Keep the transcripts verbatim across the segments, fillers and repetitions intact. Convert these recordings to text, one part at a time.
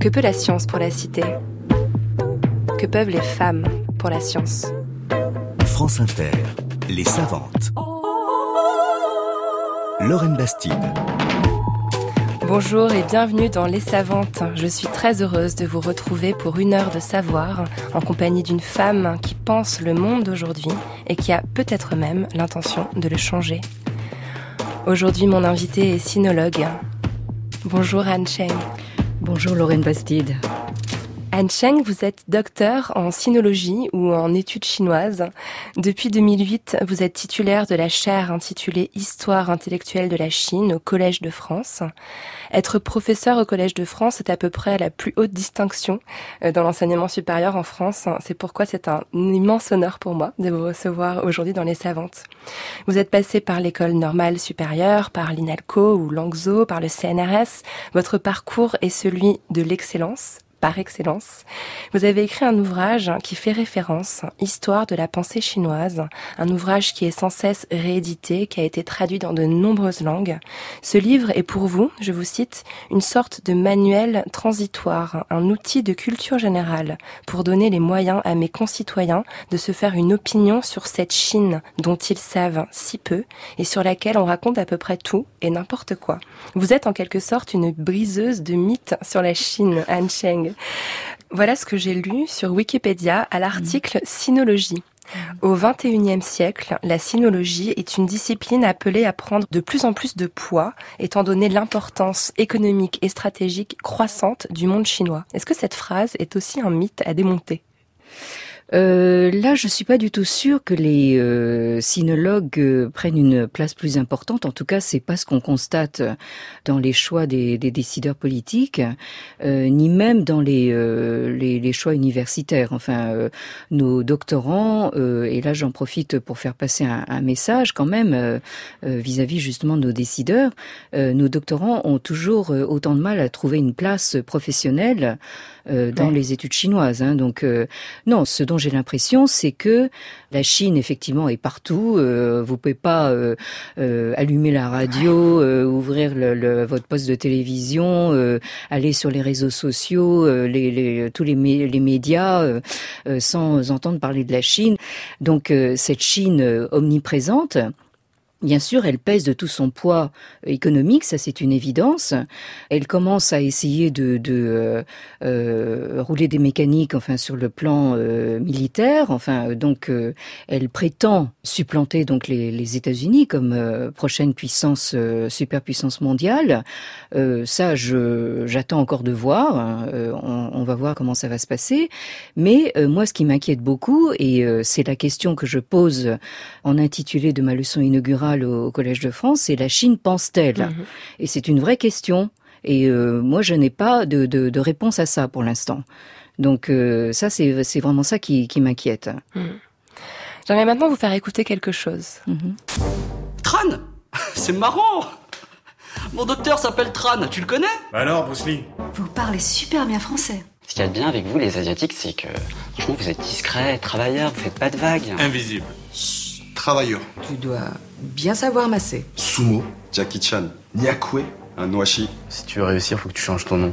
Que peut la science pour la cité ? Que peuvent les femmes pour la science ? France Inter, les savantes. Laurène Bastide. Bonjour et bienvenue dans Les Savantes. Je suis très heureuse de vous retrouver pour une heure de savoir en compagnie d'une femme qui pense le monde d'aujourd'hui et qui a peut-être même l'intention de le changer. Aujourd'hui, mon invitée est sinologue. Bonjour Anne Cheng. Bonjour Laurène Bastide. Anne Cheng, vous êtes docteur en sinologie ou en études chinoises. Depuis deux mille huit, vous êtes titulaire de la chaire intitulée « Histoire intellectuelle de la Chine » au Collège de France. Être professeur au Collège de France est à peu près la plus haute distinction dans l'enseignement supérieur en France. C'est pourquoi c'est un immense honneur pour moi de vous recevoir aujourd'hui dans Les Savantes. Vous êtes passé par l'école normale supérieure, par l'INALCO ou l'ANCSO, par le C N R S. Votre parcours est celui de l'excellence. Par excellence, vous avez écrit un ouvrage qui fait référence, Histoire de la pensée chinoise, un ouvrage qui est sans cesse réédité, qui a été traduit dans de nombreuses langues. Ce livre est pour vous, je vous cite, une sorte de manuel transitoire, un outil de culture générale pour donner les moyens à mes concitoyens de se faire une opinion sur cette Chine dont ils savent si peu et sur laquelle on raconte à peu près tout et n'importe quoi. Vous êtes en quelque sorte une briseuse de mythes sur la Chine, Anne Cheng. Voilà ce que j'ai lu sur Wikipédia à l'article « Sinologie ». Au vingt et unième siècle, la sinologie est une discipline appelée à prendre de plus en plus de poids, étant donné l'importance économique et stratégique croissante du monde chinois. Est-ce que cette phrase est aussi un mythe à démonter ? Euh, là, je suis pas du tout sûre que les euh, sinologues euh, prennent une place plus importante. En tout cas, c'est pas ce qu'on constate dans les choix des, des décideurs politiques, euh, ni même dans les, euh, les, les choix universitaires. Enfin, euh, nos doctorants, euh, et là j'en profite pour faire passer un, un message quand même euh, euh, vis-à-vis justement de nos décideurs, euh, nos doctorants ont toujours euh, autant de mal à trouver une place professionnelle euh, dans ouais. les études chinoises. Hein, donc, euh, non, ce dont j'ai l'impression, c'est que la Chine, effectivement, est partout. Euh, vous pouvez pas euh, euh, allumer la radio, euh, ouvrir le, le, votre poste de télévision, euh, aller sur les réseaux sociaux, euh, les, les, tous les, les médias, euh, euh, sans entendre parler de la Chine. Donc, euh, cette Chine omniprésente, bien sûr, elle pèse de tout son poids économique, ça c'est une évidence. Elle commence à essayer de, de euh, rouler des mécaniques, enfin sur le plan euh, militaire. Enfin, donc euh, elle prétend supplanter donc les, les États-Unis comme euh, prochaine puissance, euh, superpuissance mondiale. Euh, ça, je j'attends encore de voir. Hein. Euh, on, on va voir comment ça va se passer. Mais euh, moi, ce qui m'inquiète beaucoup, et euh, c'est la question que je pose en intitulé de ma leçon inaugurale au Collège de France, c'est la Chine pense-t-elle ? Mmh. Et c'est une vraie question. Et euh, moi, je n'ai pas de, de, de réponse à ça pour l'instant. Donc euh, ça, c'est, c'est vraiment ça qui, qui m'inquiète. Mmh. J'aimerais maintenant vous faire écouter quelque chose. Mmh. Tran ! C'est marrant ! Mon docteur s'appelle Tran, tu le connais ? Bah alors, Bruce Lee. Vous parlez super bien français. Ce qu'il y a de bien avec vous, les Asiatiques, c'est que franchement, vous êtes discrets, travailleurs, vous faites pas de vagues. Invisible. Chut. Travailleur. Tu dois bien savoir masser. Sumo, Jackie Chan, Nyakwe, un washi. Si tu veux réussir, faut que tu changes ton nom.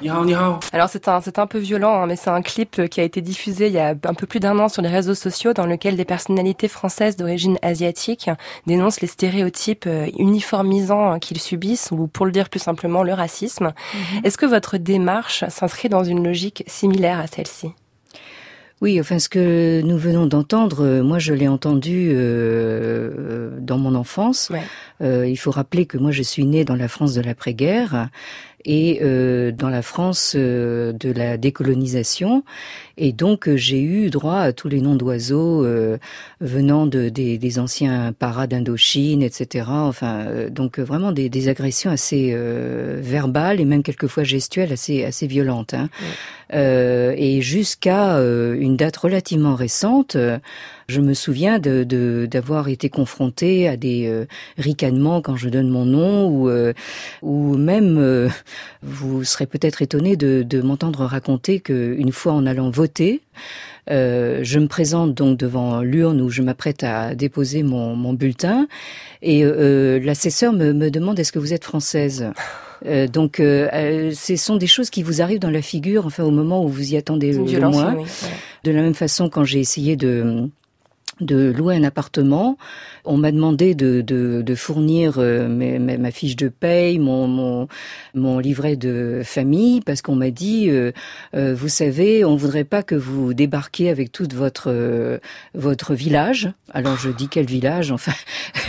Nihao, nihao. Alors c'est un, c'est un peu violent, hein, mais c'est un clip qui a été diffusé il y a un peu plus d'un an sur les réseaux sociaux dans lequel des personnalités françaises d'origine asiatique dénoncent les stéréotypes uniformisants qu'ils subissent, ou pour le dire plus simplement, le racisme. Mm-hmm. Est-ce que votre démarche s'inscrit dans une logique similaire à celle-ci ? Oui, enfin, ce que nous venons d'entendre, euh, moi, je l'ai entendu euh, dans mon enfance. Ouais. Euh, il faut rappeler que moi, je suis née dans la France de l'après-guerre et euh, dans la France euh, de la décolonisation. Et donc, euh, j'ai eu droit à tous les noms d'oiseaux euh, venant de, des, des anciens paras d'Indochine, et cetera. Enfin, euh, donc, euh, vraiment des, des agressions assez euh, verbales et même quelquefois gestuelles assez, assez violentes. Hein. Ouais. Euh, et jusqu'à euh, une date relativement récente, euh, je me souviens de, de, d'avoir été confrontée à des euh, ricanements quand je donne mon nom, ou, euh, ou même, euh, vous serez peut-être étonné de, de m'entendre raconter qu'une fois en allant voter, Euh, je me présente donc devant l'urne où je m'apprête à déposer mon, mon bulletin et euh, l'assesseur me, me demande « Est-ce que vous êtes française ?» Euh, donc, euh, ce sont des choses qui vous arrivent dans la figure, enfin, au moment où vous y attendez le moins. Oui, ouais. De la même façon, quand j'ai essayé de... de louer un appartement, on m'a demandé de, de, de fournir euh, mes, mes, ma fiche de paye, mon, mon, mon livret de famille, parce qu'on m'a dit, euh, euh, vous savez, on voudrait pas que vous débarquiez avec toute votre euh, votre village. Alors je dis quel village ? Enfin,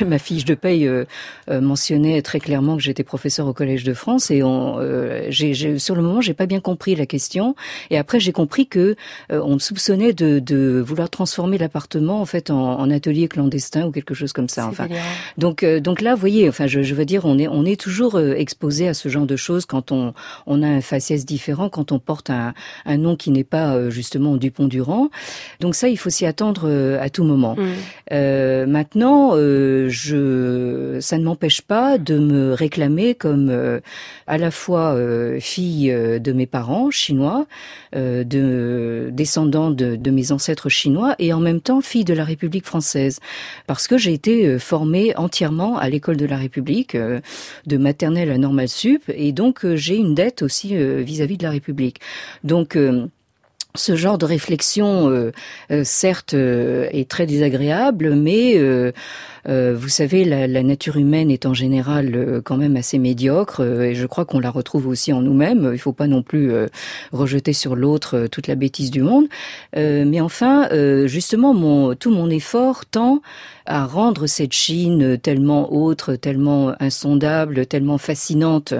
ma fiche de paye euh, euh, mentionnait très clairement que j'étais professeur au Collège de France, et on, euh, j'ai, j'ai, sur le moment, j'ai pas bien compris la question, et après j'ai compris que euh, on me soupçonnait de, de vouloir transformer l'appartement en fait En, en atelier clandestin ou quelque chose comme ça. C'est enfin, délirant. donc euh, donc là, vous voyez, enfin, je, je veux dire, on est on est toujours exposé à ce genre de choses quand on on a un faciès différent, quand on porte un un nom qui n'est pas euh, justement Dupont-Durand. Donc ça, il faut s'y attendre euh, à tout moment. Mm. Euh, maintenant, euh, je ça ne m'empêche pas de me réclamer comme euh, à la fois euh, fille euh, de mes parents chinois, euh, de euh, descendant de, de mes ancêtres chinois, et en même temps fille de la République française, parce que j'ai été formée entièrement à l'école de la République, de maternelle à normale sup, et donc j'ai une dette aussi vis-à-vis de la République. Donc ce genre de réflexion, euh, euh, certes, euh, est très désagréable, mais euh, euh, vous savez, la, la nature humaine est en général euh, quand même assez médiocre, euh, et je crois qu'on la retrouve aussi en nous-mêmes. Il faut pas non plus euh, rejeter sur l'autre euh, toute la bêtise du monde. Euh, mais enfin, euh, justement, mon, tout mon effort tend à rendre cette Chine tellement autre, tellement insondable, tellement fascinante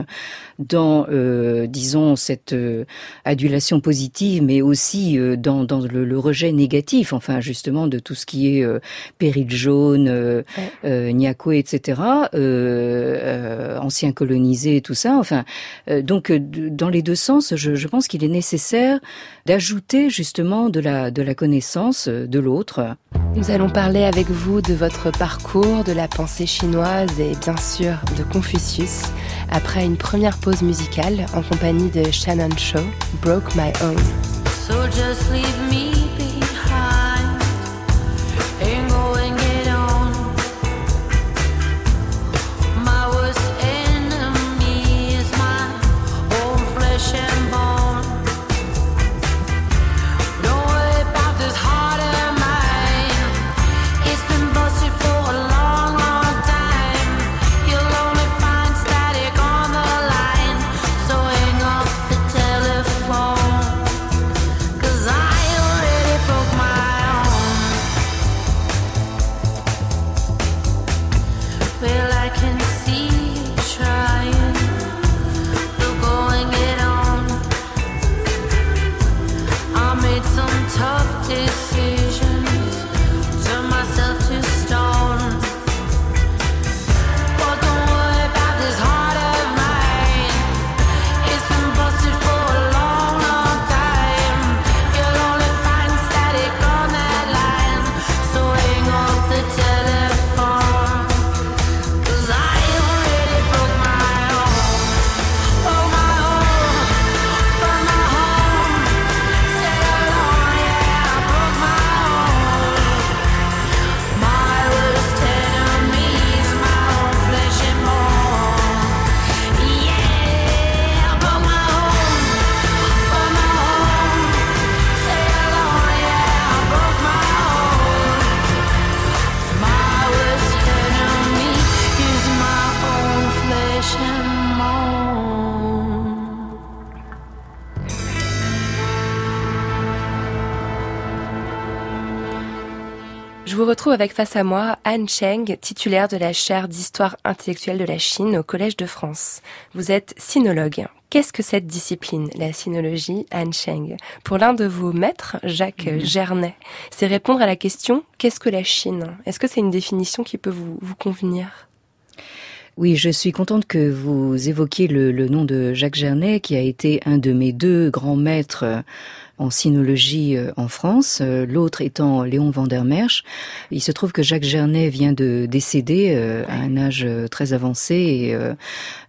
dans, euh, disons, cette euh, adulation positive, mais aussi aussi dans, dans le, le rejet négatif, enfin justement de tout ce qui est euh, péril jaune, euh, ouais. euh, Nyakwe, et cetera, euh, euh, anciens colonisés, tout ça. Enfin, euh, donc euh, dans les deux sens, je, je pense qu'il est nécessaire d'ajouter justement de la, de la connaissance de l'autre. Nous allons parler avec vous de votre parcours, de la pensée chinoise et bien sûr de Confucius, après une première pause musicale en compagnie de Shannon Shaw, Broke My Own. So just leave me behind and go and get on. My worst enemy is my own flesh and bone. Don't worry about this heart of mine. It's been busted for a long, long time. You'll only find static on the line. So hang up the telephone. Tough decisions, turn myself to stone. But don't worry about this heart of mine. It's been busted for a long, long time. You'll only find static on that line. So hang up the telephone, 'cause I already broke my own. Oh, my own, but my home stayed alone. Je vous retrouve avec face à moi Anne Cheng, titulaire de la chaire d'histoire intellectuelle de la Chine au Collège de France. Vous êtes sinologue. Qu'est-ce que cette discipline, la sinologie, Anne Cheng ? Pour l'un de vos maîtres, Jacques mmh. Gernet, c'est répondre à la question « Qu'est-ce que la Chine ?» Est-ce que c'est une définition qui peut vous, vous convenir ? Oui, je suis contente que vous évoquiez le, le nom de Jacques Gernet, qui a été un de mes deux grands maîtres en sinologie en France, l'autre étant Léon Vandermersch. Il se trouve que Jacques Gernet vient de décéder euh, à un âge très avancé, et euh,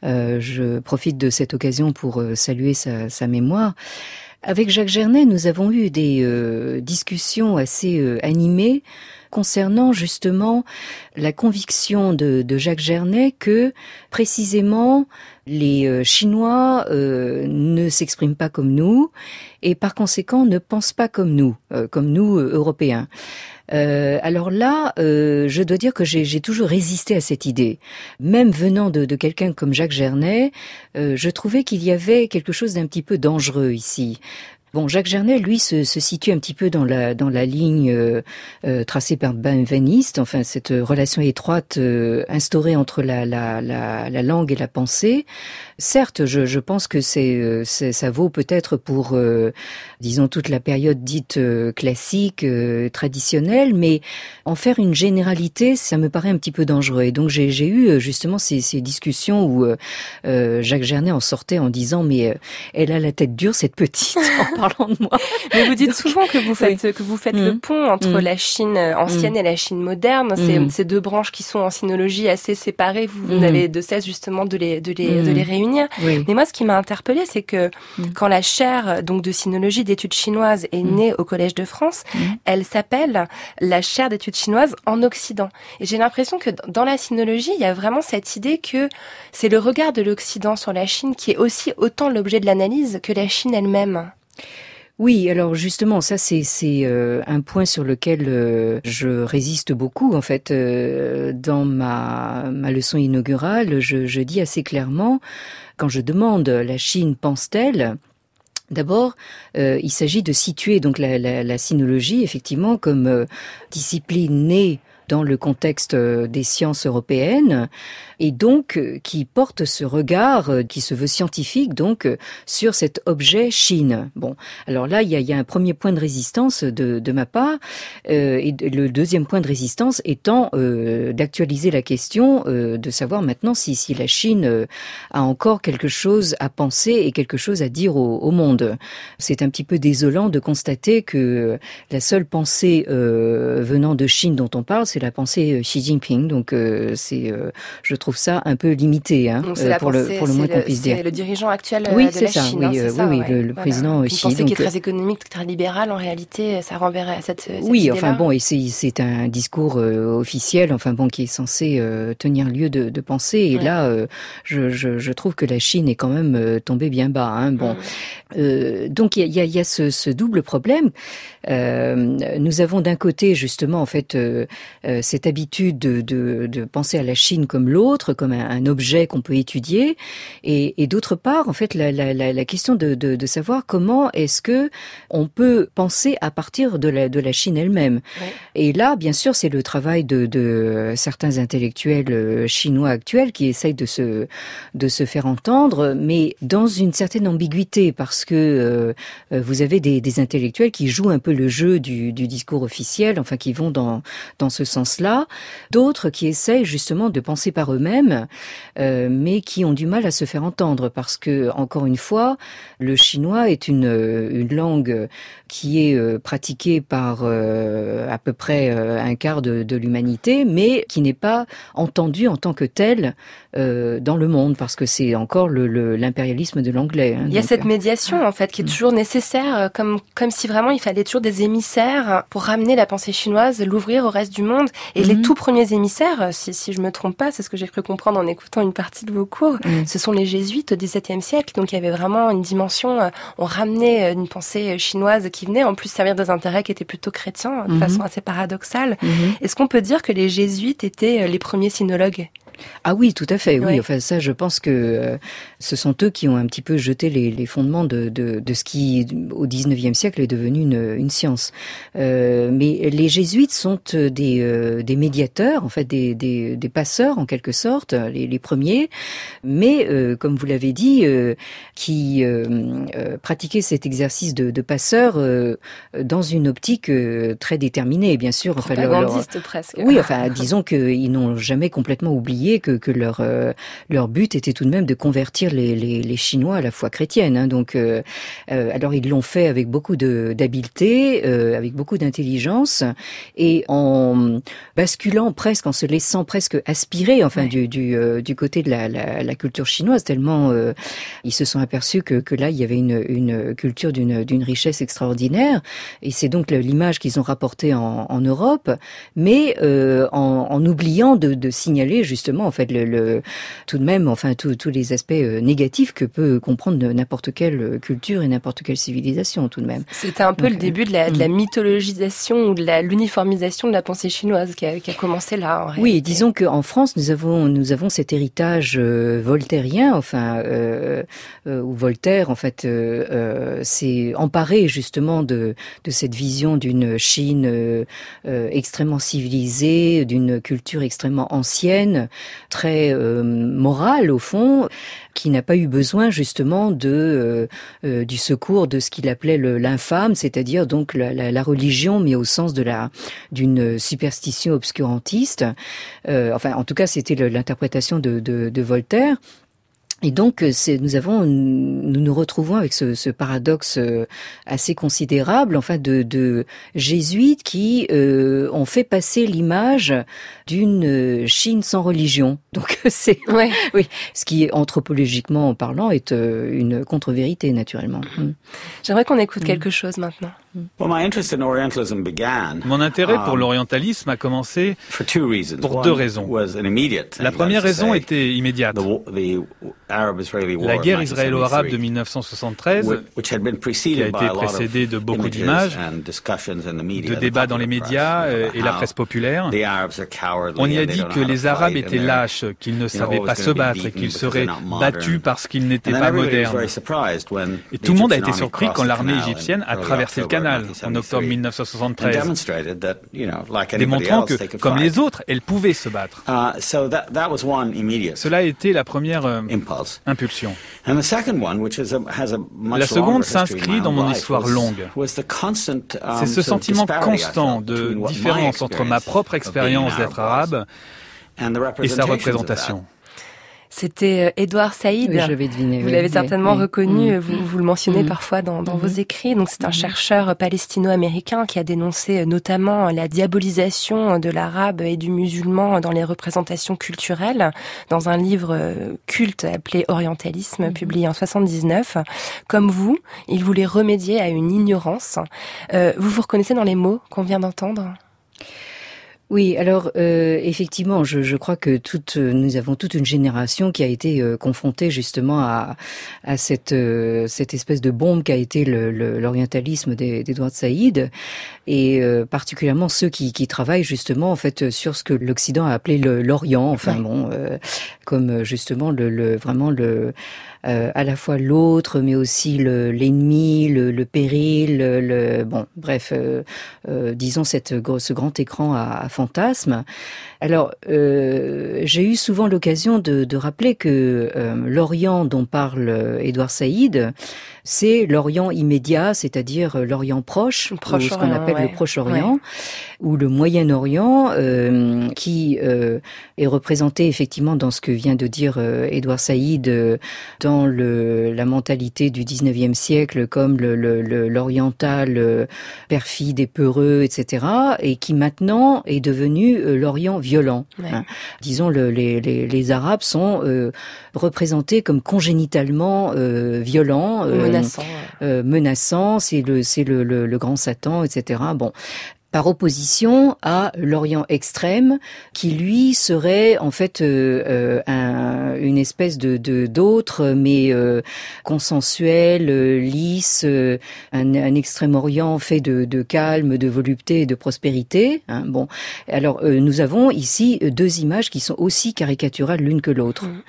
euh, je profite de cette occasion pour saluer sa, sa mémoire. Avec Jacques Gernet, nous avons eu des euh, discussions assez euh, animées concernant justement la conviction de, de Jacques Gernet que précisément les Chinois euh, ne s'expriment pas comme nous et par conséquent ne pensent pas comme nous, euh, comme nous euh, Européens. Euh, alors là, euh, je dois dire que j'ai, j'ai toujours résisté à cette idée. Même venant de, de quelqu'un comme Jacques Gernet, euh, je trouvais qu'il y avait quelque chose d'un petit peu dangereux ici. Bon, Jacques Gernet, lui, se, se situe un petit peu dans la dans la ligne euh, euh, tracée par Benveniste, enfin cette relation étroite euh, instaurée entre la, la la la langue et la pensée. Certes, je je pense que c'est, c'est ça vaut peut-être pour euh, disons toute la période dite euh, classique, euh, traditionnelle, mais en faire une généralité, ça me paraît un petit peu dangereux. Et donc j'ai j'ai eu justement ces ces discussions où euh, Jacques Gernet en sortait en disant mais euh, elle a la tête dure cette petite. De moi. Mais vous dites donc, souvent que vous faites, oui. que vous faites mmh. le pont entre mmh. la Chine ancienne mmh. et la Chine moderne. Mmh. C'est, ces deux branches qui sont en sinologie assez séparées. Vous, vous mmh. n'avez de cesse justement de les, de les, mmh. de les réunir. Oui. Mais moi, ce qui m'a interpellée, c'est que mmh. quand la chaire donc, de sinologie d'études chinoises est née mmh. au Collège de France, mmh. elle s'appelle la chaire d'études chinoises en Occident. Et j'ai l'impression que dans la sinologie, il y a vraiment cette idée que c'est le regard de l'Occident sur la Chine qui est aussi autant l'objet de l'analyse que la Chine elle-même. Oui, alors justement, ça c'est c'est euh, un point sur lequel euh, je résiste beaucoup en fait. Euh, dans ma ma leçon inaugurale, je, je dis assez clairement quand je demande la Chine pense-t-elle ? D'abord, euh, il s'agit de situer donc la, la, la sinologie effectivement comme euh, discipline née dans le contexte des sciences européennes et donc qui porte ce regard qui se veut scientifique donc sur cet objet Chine. Bon, alors là il y a, il y a un premier point de résistance de, de ma part euh, et le deuxième point de résistance étant euh, d'actualiser la question euh, de savoir maintenant si, si la Chine a encore quelque chose à penser et quelque chose à dire au, au monde. C'est un petit peu désolant de constater que la seule pensée euh, venant de Chine dont on parle, c'est la pensée Xi Jinping, donc euh, c'est, euh, je trouve ça un peu limité, hein, donc c'est euh, la pour, pensée, le, pour le moins qu'on puisse dire. C'est le dirigeant actuel oui, de c'est la ça, Chine, oui, hein, c'est oui, ça, oui, oui, le, le voilà. président Xi. Une pensée donc, qui est très économique, très libérale, en réalité, ça renverrait à cette, cette oui, idée-là. Enfin bon, et c'est, c'est un discours euh, officiel, enfin bon, qui est censé euh, tenir lieu de, de pensée, et ouais. là, euh, je, je, je trouve que la Chine est quand même euh, tombée bien bas. Hein, bon, mmh. euh, donc il y a, y a, y a ce, ce double problème. Euh, nous avons d'un côté justement, en fait, euh, euh, cette habitude de, de, de penser à la Chine comme l'autre, comme un, un objet qu'on peut étudier, et, et d'autre part, en fait, la, la, la, la question de, de, de savoir comment est-ce que on peut penser à partir de la, de la Chine elle-même. Ouais. Et là, bien sûr, c'est le travail de, de certains intellectuels chinois actuels qui essayent de se, de se faire entendre, mais dans une certaine ambiguïté, parce que euh, vous avez des, des intellectuels qui jouent un peu le jeu du, du discours officiel, enfin, qui vont dans, dans ce sens-là. D'autres qui essayent justement de penser par eux-mêmes, euh, mais qui ont du mal à se faire entendre parce que, encore une fois, le chinois est une, une langue qui est pratiquée par euh, à peu près un quart de, de l'humanité, mais qui n'est pas entendue en tant que telle euh, dans le monde parce que c'est encore le, le, l'impérialisme de l'anglais. Hein, il y a donc, cette médiation en fait qui est toujours nécessaire, comme, comme si vraiment il fallait toujours des émissaires pour ramener la pensée chinoise, l'ouvrir au reste du monde. Et mm-hmm. les tout premiers émissaires, si, si je me trompe pas, c'est ce que j'ai cru comprendre en écoutant une partie de vos cours, mm. ce sont les jésuites au dix-septième siècle, donc il y avait vraiment une dimension, on ramenait une pensée chinoise qui venait en plus servir des intérêts qui étaient plutôt chrétiens, de mm-hmm. façon assez paradoxale. Mm-hmm. Est-ce qu'on peut dire que les jésuites étaient les premiers sinologues ? Ah oui, tout à fait, oui. Ouais. Enfin, ça, je pense que euh, ce sont eux qui ont un petit peu jeté les, les fondements de, de, de ce qui, au dix-neuvième siècle, est devenu une, une science. Euh, mais les jésuites sont des, euh, des médiateurs, en fait, des, des, des passeurs, en quelque sorte, les, les premiers, mais, euh, comme vous l'avez dit, euh, qui euh, euh, pratiquaient cet exercice de, de passeur euh, dans une optique euh, très déterminée, bien sûr. Propagandiste, enfin, leur, leur... presque. Oui, enfin, disons qu'ils n'ont jamais complètement oublié oublier que, que leur, euh, leur but était tout de même de convertir les, les, les Chinois à la foi chrétienne. Hein, donc, euh, euh, alors ils l'ont fait avec beaucoup de, d'habileté, euh, avec beaucoup d'intelligence, et en basculant presque, en se laissant presque aspirer, enfin, ouais. du, du, euh, du côté de la, la, la culture chinoise, tellement euh, ils se sont aperçus que, que là, il y avait une, une culture d'une, d'une richesse extraordinaire. Et c'est donc l'image qu'ils ont rapportée en, en Europe, mais euh, en, en oubliant de, de signaler justement, en fait, le, le, tout de même, enfin, tous les aspects négatifs que peut comprendre n'importe quelle culture et n'importe quelle civilisation, tout de même. C'était un peu donc, le début de la, de la mythologisation ou de la, l'uniformisation de la pensée chinoise qui a, qui a commencé là. En réalité. Oui, disons qu'en France, nous avons, nous avons cet héritage euh, voltairien, enfin, euh, euh, où Voltaire, en fait, euh, euh, s'est emparé justement de, de cette vision d'une Chine euh, euh, extrêmement civilisée, d'une culture extrêmement ancienne, très euh, morale au fond, qui n'a pas eu besoin justement de euh, du secours de ce qu'il appelait le, l'infâme, c'est-à-dire donc la, la, la religion, mais au sens de la d'une superstition obscurantiste. Euh, enfin, en tout cas, c'était le, l'interprétation de, de, de Voltaire. Et donc, c'est, nous avons, nous nous retrouvons avec ce, ce paradoxe assez considérable, enfin, de, de jésuites qui euh, ont fait passer l'image d'une Chine sans religion. Donc, c'est, ouais. oui, ce qui, anthropologiquement parlant, est une contre-vérité, naturellement. J'aimerais qu'on écoute mmh. quelque chose maintenant. Mon intérêt pour l'orientalisme a commencé pour deux raisons. La première raison était immédiate. La guerre israélo-arabe de mille neuf cent soixante-treize, qui a été précédée de beaucoup d'images, de débats dans les médias et la presse populaire. On y a dit que les Arabes étaient lâches, qu'ils ne savaient pas se battre et qu'ils seraient battus parce qu'ils n'étaient pas modernes. Et tout le monde a été surpris quand l'armée égyptienne a traversé le canal en octobre mille neuf cent soixante-treize, démontrant que, comme les autres, elle pouvait se battre. Cela a été la première euh, impulsion. La seconde s'inscrit dans mon histoire longue. C'est ce sentiment constant de différence entre ma propre expérience d'être arabe et sa représentation. C'était Édouard Saïd. Oui, je vais deviner. Vous oui, l'avez oui, certainement oui. reconnu, mmh. vous, vous le mentionnez mmh. parfois dans, dans mmh. vos écrits. Donc, c'est un chercheur palestino-américain qui a dénoncé notamment la diabolisation de l'arabe et du musulman dans les représentations culturelles, dans un livre culte appelé Orientalisme, mmh. publié en soixante-dix-neuf. Comme vous, il voulait remédier à une ignorance. Euh, vous vous reconnaissez dans les mots qu'on vient d'entendre ? Oui, alors euh, effectivement, je, je crois que toute, nous avons toute une génération qui a été euh, confrontée justement à, à cette, euh, cette espèce de bombe qu'a été le, le, l'orientalisme d'Édouard Saïd, et euh, particulièrement ceux qui, qui travaillent justement en fait sur ce que l'Occident a appelé le, l'Orient, enfin bon, euh, comme justement le, le vraiment le euh, à la fois l'autre, mais aussi le, l'ennemi, le, le péril, le, le bon, bref, euh, euh, disons cette ce grand écran à, à fantasme. Alors, euh, j'ai eu souvent l'occasion de, de rappeler que euh, l'Orient dont parle Édouard Saïd, c'est l'Orient immédiat, c'est-à-dire l'Orient proche, proche ou ce qu'on appelle ouais. le Proche-Orient, ouais. ou le Moyen-Orient, euh, qui euh, est représenté effectivement dans ce que vient de dire euh, Édouard Saïd, euh, dans le, la mentalité du dix-neuvième siècle comme le, le, le, l'oriental euh, perfide et peureux, et cetera, et qui maintenant est devenu euh, l'Orient violent. Ouais. Hein. Disons, le, les, les, les Arabes sont euh, représentés comme congénitalement euh, violents, euh, menaçants. Euh, menaçants, c'est le, c'est le, le, le grand Satan, et cetera. Bon. Par opposition à l'Orient extrême, qui lui serait en fait euh, un, une espèce de, de d'autre, mais euh, consensuel, euh, lisse, euh, un, un Extrême-Orient fait de, de calme, de volupté et de prospérité. Hein, bon, alors euh, nous avons ici deux images qui sont aussi caricaturales l'une que l'autre. Mmh.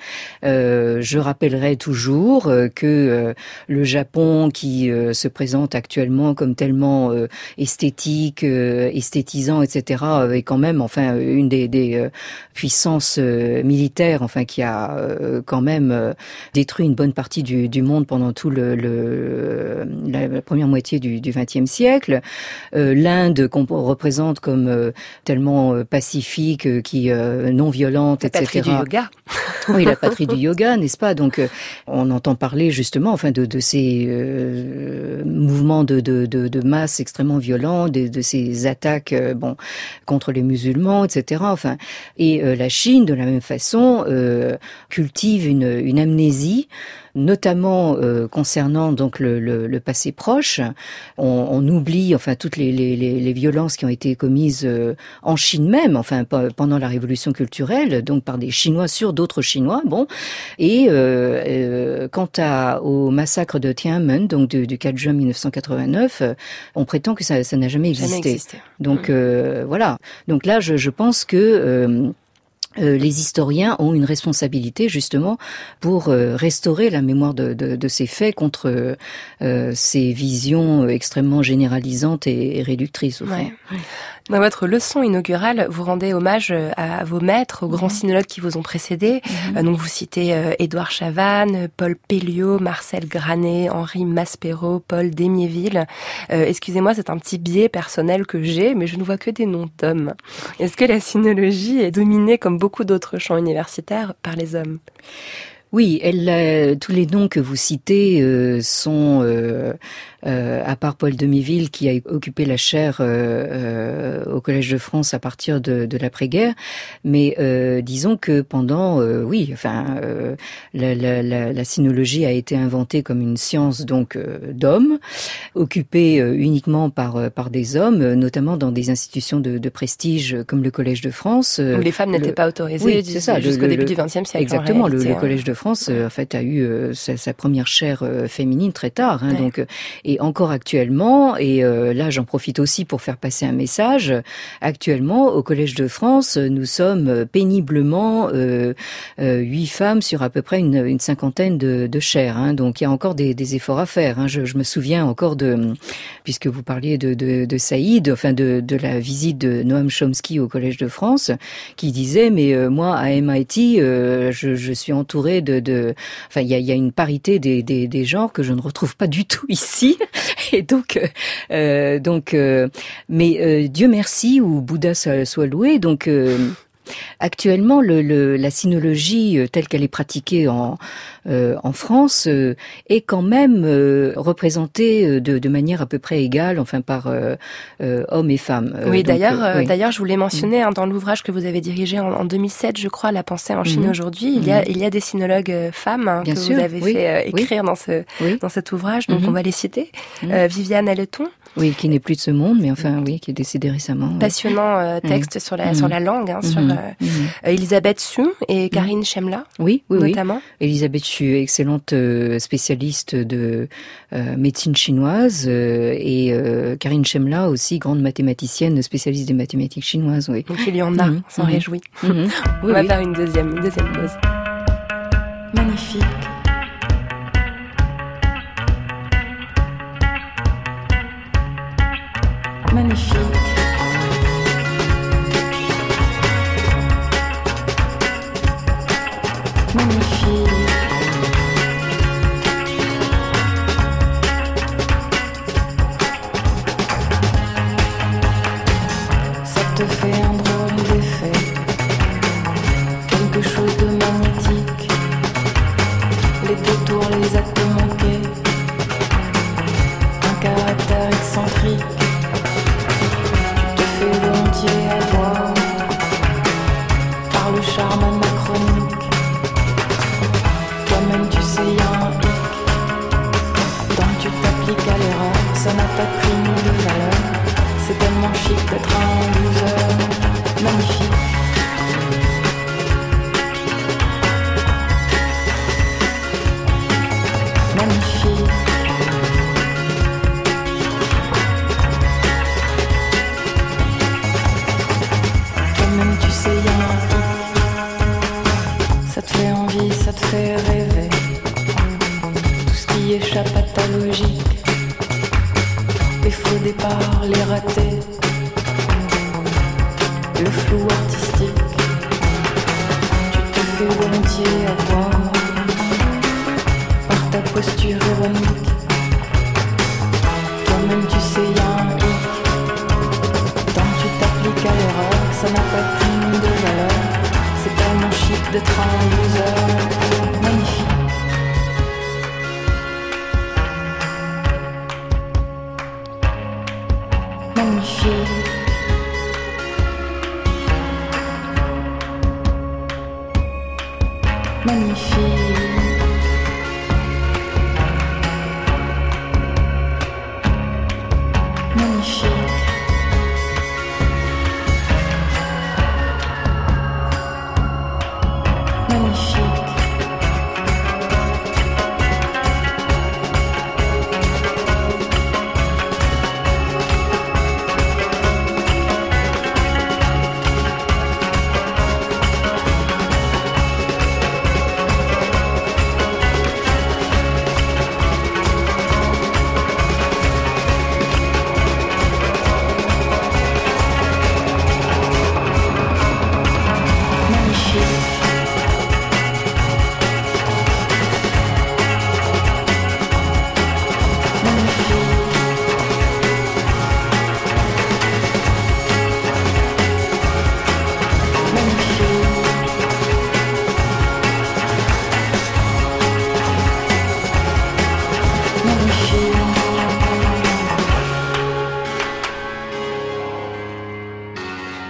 Euh, je rappellerai toujours euh, que euh, le Japon, qui euh, se présente actuellement comme tellement euh, esthétique, euh, euh, esthétisant, et cetera, est quand même, enfin, une des, des euh, puissances euh, militaires, enfin, qui a euh, quand même euh, détruit une bonne partie du, du monde pendant tout le, le la, la première moitié du XXe siècle. Euh, L'Inde qu'on représente comme euh, tellement euh, pacifique, euh, qui euh, non violente, la et cetera. Patrie du yoga. Oui, la patrie du yoga, n'est-ce pas? Donc, euh, on entend parler justement, enfin, de, de ces euh, mouvements de, de, de, de masse extrêmement violents, de, de ces attaques, euh, bon, contre les musulmans, et cetera. Enfin, et euh, la Chine, de la même façon, euh, cultive une, une amnésie, notamment euh, concernant donc le, le, le passé proche. On, on oublie, enfin, toutes les, les, les violences qui ont été commises euh, en Chine même, enfin, pendant la révolution culturelle, donc par des Chinois sur d'autres Chinois. Bon, et euh, euh, quant à, au massacre de Tiananmen, donc du, du quatre juin mille neuf cent quatre-vingt-neuf, euh, on prétend que ça, ça n'a jamais existé. Jamais existé. Donc mmh. euh, voilà. Donc là, je, je pense que euh, Euh, les historiens ont une responsabilité justement pour euh, restaurer la mémoire de, de, de ces faits contre euh, ces visions extrêmement généralisantes et, et réductrices. Au ouais. fait. Dans votre leçon inaugurale, vous rendez hommage à vos maîtres, aux grands mmh. sinologues qui vous ont précédés. Mmh. Euh, donc vous citez euh, Édouard Chavannes, Paul Pelliot, Marcel Granet, Henri Maspero, Paul Démiéville. Euh, excusez-moi, c'est un petit biais personnel que j'ai, mais je ne vois que des noms d'hommes. Est-ce que la sinologie est dominée, comme beaucoup beaucoup d'autres champs universitaires, par les hommes? Oui, elle, euh, tous les noms que vous citez euh, sont, euh, euh, à part Paul Démiéville qui a occupé la chaire euh, euh, au Collège de France à partir de, de l'après-guerre, mais euh, disons que pendant, euh, oui, enfin, euh, la, la, la, la sinologie a été inventée comme une science donc euh, d'hommes, occupée euh, uniquement par par des hommes, notamment dans des institutions de, de prestige comme le Collège de France, euh, où les femmes le... n'étaient pas autorisées, oui, jusqu'au début le, du XXe siècle. Exactement, réalité, le, le Collège de France. France, en fait, a eu euh, sa, sa première chaire euh, féminine très tard, hein, ouais. donc et encore actuellement. Et euh, là, j'en profite aussi pour faire passer un message. Actuellement, au Collège de France, nous sommes péniblement euh, euh, huit femmes sur à peu près une, une cinquantaine de, de chaires. Hein, donc, il y a encore des, des efforts à faire. Hein. Je, je me souviens encore de, puisque vous parliez de, de, de Saïd, enfin de, de la visite de Noam Chomsky au Collège de France, qui disait, mais euh, moi, à M I T, euh, je, je suis entourée de De, de, enfin, il y a, y a une parité des, des, des genres que je ne retrouve pas du tout ici. Et donc, euh, donc, euh, mais euh, Dieu merci ou Bouddha soit loué. Donc. Euh, Actuellement, le, le, la sinologie euh, telle qu'elle est pratiquée en, euh, en France euh, est quand même euh, représentée de, de manière à peu près égale, enfin par euh, euh, hommes et femmes. Euh, oui, d'ailleurs, euh, oui. d'ailleurs, je voulais mentionner hein, dans l'ouvrage que vous avez dirigé en, en deux mille sept, je crois, La pensée en Chine mmh. aujourd'hui, il y a, mmh. il y a des sinologues femmes hein, que sûr, vous avez oui, fait euh, écrire oui. dans ce oui. dans cet ouvrage, donc mmh. on va les citer. Mmh. Euh, Viviane Alleton. Oui, qui n'est plus de ce monde, mais enfin, oui, qui est décédée récemment. Passionnant euh, texte mmh. sur la mmh. sur la langue, hein, mmh. sur euh, mmh. Elisabeth Su et Karine Chemla. Oui, oui, notamment. Oui. Elisabeth Su, excellente spécialiste de euh, médecine chinoise, euh, et euh, Karine Chemla aussi, grande mathématicienne, spécialiste des mathématiques chinoises. Oui. Donc il y en a, mmh. on s'en mmh. réjouit. Mmh. Mmh. On oui, va oui. faire une deuxième, une deuxième pause. Magnifique. Magnifique. Magnifique. Ça te fait un drôle d'effet, quelque chose de magnétique, les détours, les actes manqués, un caractère excentrique. Ça n'a pas pris ni de valeur. C'est tellement chic d'être un loser. Magnifique. Magnifique. Toi-même tu sais, y'a un truc. Ça te fait envie, ça te fait rêver. Tout ce qui échappe à ta logique. Les faux départs, les ratés, le flou artistique. Tu te fais volontiers avoir par ta posture ironique. Toi-même tu sais y'a un hic. Tant que tu t'appliques à l'erreur, ça n'a pas de prime de valeur. C'est tellement chic d'être un loser magnifique. Magnifique. Magnifique. Magnifique. Magnifique.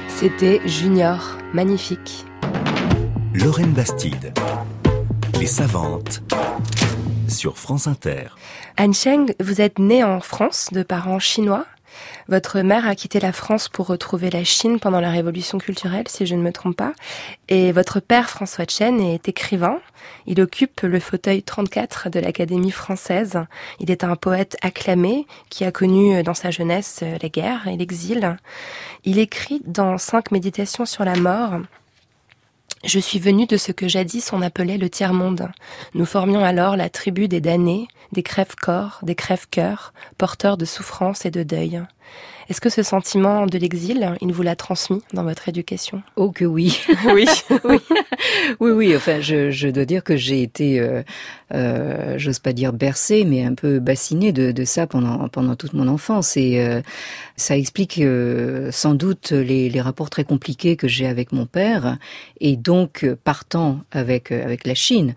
C'était Junior, magnifique. Laurène Bastide, Les Savantes, sur France Inter. Anne Cheng, vous êtes née en France de parents chinois. Votre mère a quitté la France pour retrouver la Chine pendant la Révolution culturelle, si je ne me trompe pas. Et votre père, François Chen, est écrivain. Il occupe le fauteuil trente-quatre de l'Académie française. Il est un poète acclamé qui a connu dans sa jeunesse la guerre et l'exil. Il écrit dans cinq méditations sur la mort... « Je suis venu de ce que jadis on appelait le tiers-monde. Nous formions alors la tribu des damnés, des crèves-corps, des crèves-cœurs, porteurs de souffrances et de deuil. » Est-ce que ce sentiment de l'exil, il vous l'a transmis dans votre éducation ? Oh que oui, oui, oui, oui, oui. Enfin, je, je dois dire que j'ai été, euh, euh, j'ose pas dire bercée, mais un peu bassinée de, de ça pendant pendant toute mon enfance. Et euh, ça explique euh, sans doute les, les rapports très compliqués que j'ai avec mon père, et donc partant avec avec la Chine,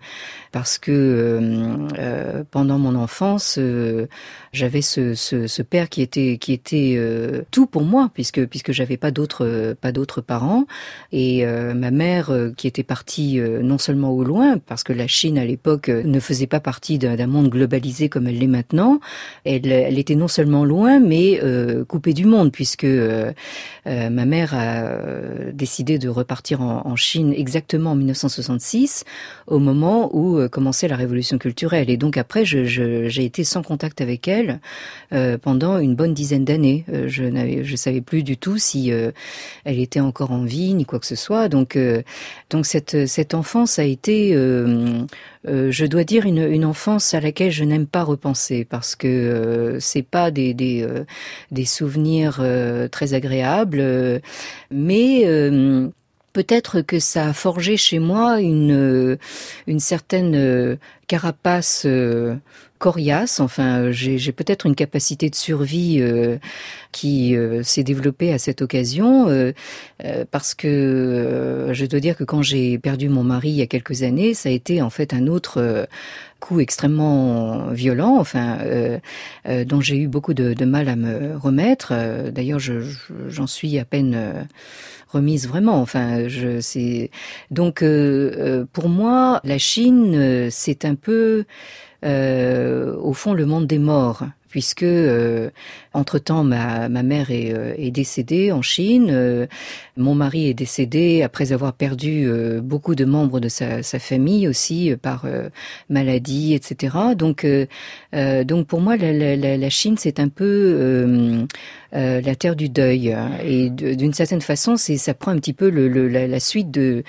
parce que euh, euh, pendant mon enfance, euh, j'avais ce, ce ce père qui était qui était euh, tout pour moi, puisque puisque j'avais pas d'autres pas d'autres parents, et euh, ma mère euh, qui était partie euh, non seulement au loin, parce que la Chine à l'époque euh, ne faisait pas partie d'un, d'un monde globalisé comme elle l'est maintenant. Elle elle était non seulement loin, mais euh, coupée du monde, puisque euh, euh, ma mère a décidé de repartir en, en Chine exactement en mille neuf cent soixante-six, au moment où euh, commençait la Révolution culturelle. Et donc après je, je j'ai été sans contact avec elle euh, pendant une bonne dizaine d'années. Je n'avais, je savais plus du tout si euh, elle était encore en vie ni quoi que ce soit. Donc, euh, donc cette cette enfance a été, euh, euh, je dois dire, une une enfance à laquelle je n'aime pas repenser, parce que euh, c'est pas des des euh, des souvenirs euh, très agréables, euh, mais euh, peut-être que ça a forgé chez moi une une certaine euh, carapace euh, coriace. Enfin, j'ai, j'ai peut-être une capacité de survie euh, qui euh, s'est développée à cette occasion, euh, euh, parce que euh, je dois dire que quand j'ai perdu mon mari il y a quelques années, ça a été en fait un autre euh, coup extrêmement violent, enfin, euh, euh, dont j'ai eu beaucoup de, de mal à me remettre. D'ailleurs, je, j'en suis à peine euh, remise vraiment. Enfin, je, c'est donc euh, pour moi, la Chine, c'est un peu, euh, au fond, le monde des morts, puisque euh, entre-temps ma, ma mère est, euh, est décédée en Chine, euh, mon mari est décédé après avoir perdu euh, beaucoup de membres de sa, sa famille aussi, euh, par euh, maladie, et cetera. Donc, euh, euh, donc pour moi, la, la, la Chine, c'est un peu euh, euh, la terre du deuil, et d'une certaine façon, c'est, ça prend un petit peu le, le, la, la suite de,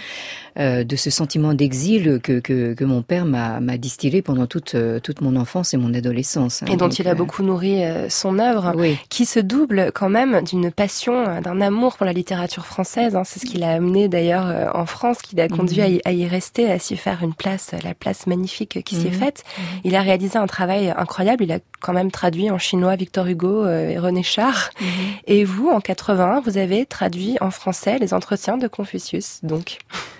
euh, de ce sentiment d'exil que, que, que mon père m'a, m'a distillé pendant toute, toute mon enfance et mon adolescence. Hein. Et dont donc, il a beaucoup beaucoup nourri euh, son œuvre, oui. qui se double quand même d'une passion, d'un amour pour la littérature française. Hein. C'est ce qui l'a amené d'ailleurs euh, en France, qui l'a conduit mmh. à, à y rester, à s'y faire une place, la place magnifique qui mmh. s'y est faite. Mmh. Il a réalisé un travail incroyable. Il a quand même traduit en chinois Victor Hugo euh, et René Char. Mmh. Et vous, en quatre-vingt-un, vous avez traduit en français les Entretiens de Confucius, donc.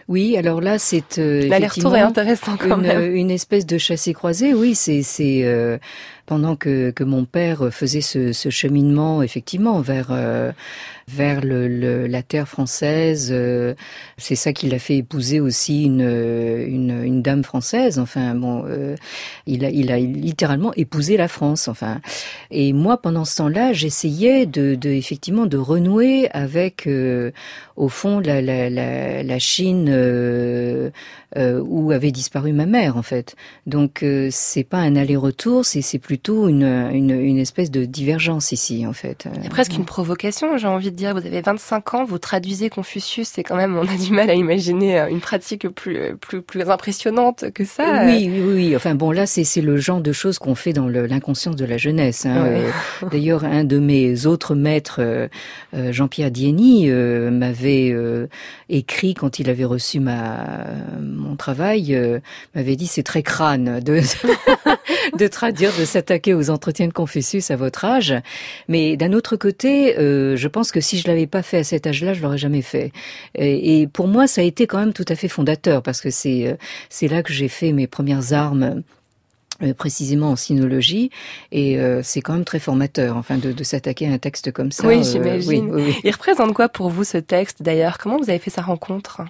Oui, alors là, c'est euh, l'aller-retour est intéressant quand une, même. Une espèce de chassé-croisé, oui, c'est... c'est euh... pendant que, que mon père faisait ce, ce cheminement, effectivement, vers, euh, vers le, le, la terre française, euh, c'est ça qui l'a fait épouser aussi une, une, une dame française. Enfin, bon, euh, il, a, il a littéralement épousé la France. Enfin, et moi, pendant ce temps-là, j'essayais de, de effectivement de renouer avec, euh, au fond, la, la, la, la Chine euh, euh, où avait disparu ma mère, en fait. Donc, euh, c'est pas un aller-retour, c'est, c'est plutôt Une, une, une espèce de divergence ici, en fait. Il y a presque une provocation, j'ai envie de dire. Vous avez vingt-cinq ans, vous traduisez Confucius, c'est quand même, on a du mal à imaginer une pratique plus, plus, plus impressionnante que ça. Oui, oui, oui. Enfin bon, là, c'est, c'est le genre de choses qu'on fait dans le, l'inconscience de la jeunesse. Hein. Oui. Euh, d'ailleurs, un de mes autres maîtres, euh, Jean-Pierre Dieny, euh, m'avait euh, écrit, quand il avait reçu ma, mon travail, euh, m'avait dit, c'est très crâne de, de traduire de cette attaquer aux Entretiens de Confucius à votre âge, mais d'un autre côté, euh, je pense que si je l'avais pas fait à cet âge-là, je l'aurais jamais fait. Et, et pour moi, ça a été quand même tout à fait fondateur, parce que c'est c'est là que j'ai fait mes premières armes. Euh, précisément en sinologie, et euh, c'est quand même très formateur, enfin, de, de s'attaquer à un texte comme ça. Oui, j'imagine. Euh, oui, oui, oui. Il représente quoi pour vous, ce texte, d'ailleurs? Comment vous avez fait sa rencontre?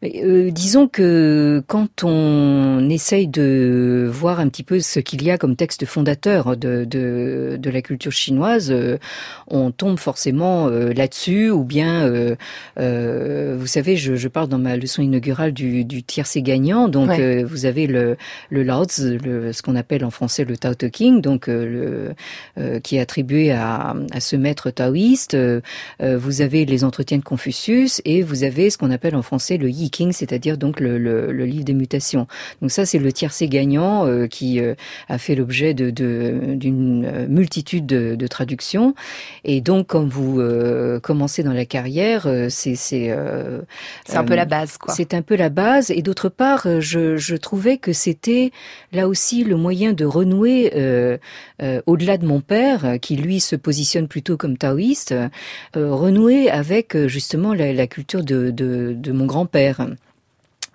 Mais euh, disons que quand on essaye de voir un petit peu ce qu'il y a comme texte fondateur de de, de la culture chinoise, euh, on tombe forcément euh, là-dessus, ou bien, euh, euh, vous savez, je, je parle dans ma leçon inaugurale du, du tiercé gagnant, donc ouais. euh, vous avez le, le Lao Tzu, le, ce qu'on appelle en français le Tao Te Ching, donc euh, le, euh, qui est attribué à, à ce maître taoïste, euh, vous avez les Entretiens de Confucius, et vous avez ce qu'on appelle en français le Yi King, c'est-à-dire donc le, le, le livre des mutations. Donc ça, c'est le tiercé gagnant euh, qui euh, a fait l'objet de, de, d'une multitude de, de traductions. Et donc, quand vous euh, commencez dans la carrière, euh, c'est c'est euh, c'est un euh, peu la base, quoi. C'est un peu la base. Et d'autre part, je, je trouvais que c'était là aussi le moyen de renouer euh, euh, au-delà de mon père, qui lui se positionne plutôt comme taoïste, euh, renouer avec justement la, la culture de, de, de mon grand-père.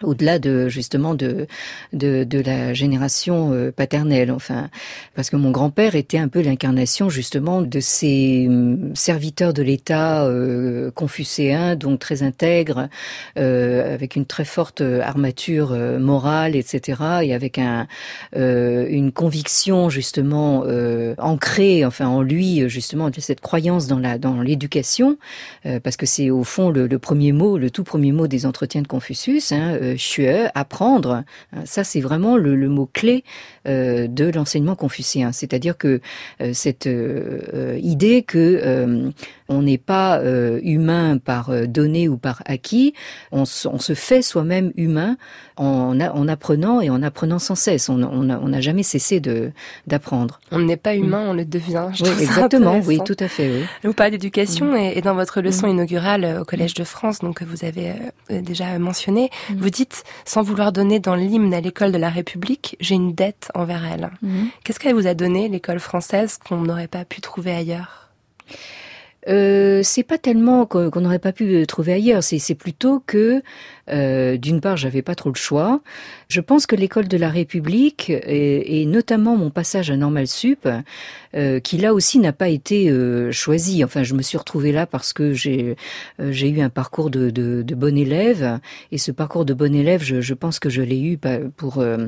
Au-delà de justement de, de de la génération paternelle, enfin, parce que mon grand-père était un peu l'incarnation justement de ces serviteurs de l'État euh, confucéens, donc très intègres, euh, avec une très forte armature morale, et cetera, et avec un euh, une conviction justement euh, ancrée, enfin, en lui, justement, de cette croyance dans la dans l'éducation, euh, parce que c'est au fond le, le premier mot, le tout premier mot des Entretiens de Confucius, hein. Xue, apprendre, ça c'est vraiment le, le mot clé euh, de l'enseignement confucéen, c'est-à-dire que euh, cette euh, idée que euh, on n'est pas euh, humain par euh, donné ou par acquis, on se, on se fait soi-même humain en, en apprenant et en apprenant sans cesse. On n'a on on jamais cessé de d'apprendre. On n'est pas humain, mmh. on le devient. Je oui, exactement, oui, tout à fait. Oui. Vous parlez d'éducation mmh. et, et dans votre leçon mmh. inaugurale au Collège de France, donc que vous avez euh, déjà mentionné, mmh. vous dites, sans vouloir donner dans l'hymne à l'école de la République, j'ai une dette envers elle. Mmh. Qu'est-ce qu'elle vous a donné, l'école française, qu'on n'aurait pas pu trouver ailleurs ? Euh, c'est pas tellement qu'on n'aurait pas pu trouver ailleurs, c'est, c'est plutôt que, euh, d'une part, j'avais pas trop le choix. Je pense que l'école de la République, et, et notamment mon passage à Normal Sup, euh, qui là aussi n'a pas été euh, choisi. Enfin, je me suis retrouvée là parce que j'ai, euh, j'ai eu un parcours de, de, de bon élève, et ce parcours de bon élève, je, je pense que je l'ai eu pour euh,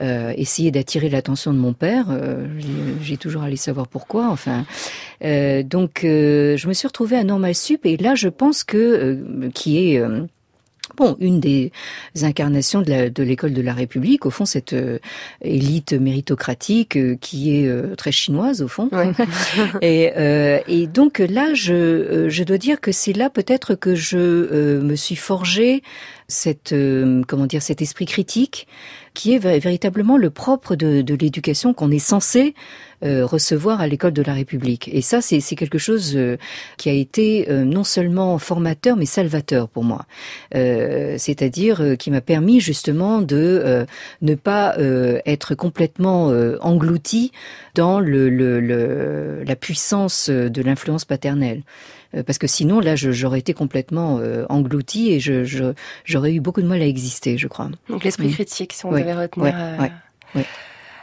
euh, essayer d'attirer l'attention de mon père. Euh, j'ai, j'ai toujours allé savoir pourquoi, enfin. Euh, donc... Euh, je me suis retrouvée à Normal Sup, et là, je pense que, euh, qui est... Euh Bon, une des incarnations de, la, de l'école de la République, au fond, cette euh, élite méritocratique euh, qui est euh, très chinoise, au fond. Ouais. et, euh, et donc là, je, euh, je dois dire que c'est là peut-être que je euh, me suis forgée cette, euh, comment dire, cet esprit critique, qui est véritablement le propre de, de l'éducation qu'on est censé euh, recevoir à l'école de la République. Et ça, c'est, c'est quelque chose euh, qui a été euh, non seulement formateur, mais salvateur pour moi. Euh, c'est-à-dire euh, qui m'a permis justement de euh, ne pas euh, être complètement euh, englouti dans le, le, le, la puissance de l'influence paternelle. Parce que sinon, là, je, j'aurais été complètement euh, engloutie et je, je, j'aurais eu beaucoup de mal à exister, je crois. Donc l'esprit mmh. critique, si on oui. devait retenir... Oui. Euh... Oui. Oui.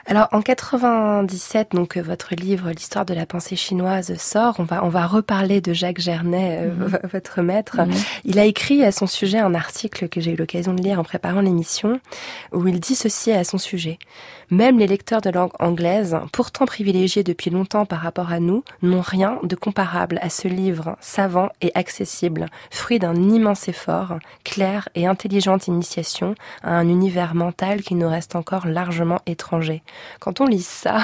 Alors, en quatre-vingt-dix-sept, donc, votre livre « L'histoire de la pensée chinoise » sort. On va, on va reparler de Jacques Gernet, euh, mmh. votre maître. Mmh. Il a écrit à son sujet un article que j'ai eu l'occasion de lire en préparant l'émission, où il dit ceci à son sujet. « Même les lecteurs de langue anglaise, pourtant privilégiés depuis longtemps par rapport à nous, n'ont rien de comparable à ce livre savant et accessible, fruit d'un immense effort, claire et intelligente initiation à un univers mental qui nous reste encore largement étranger. » Quand on lit ça,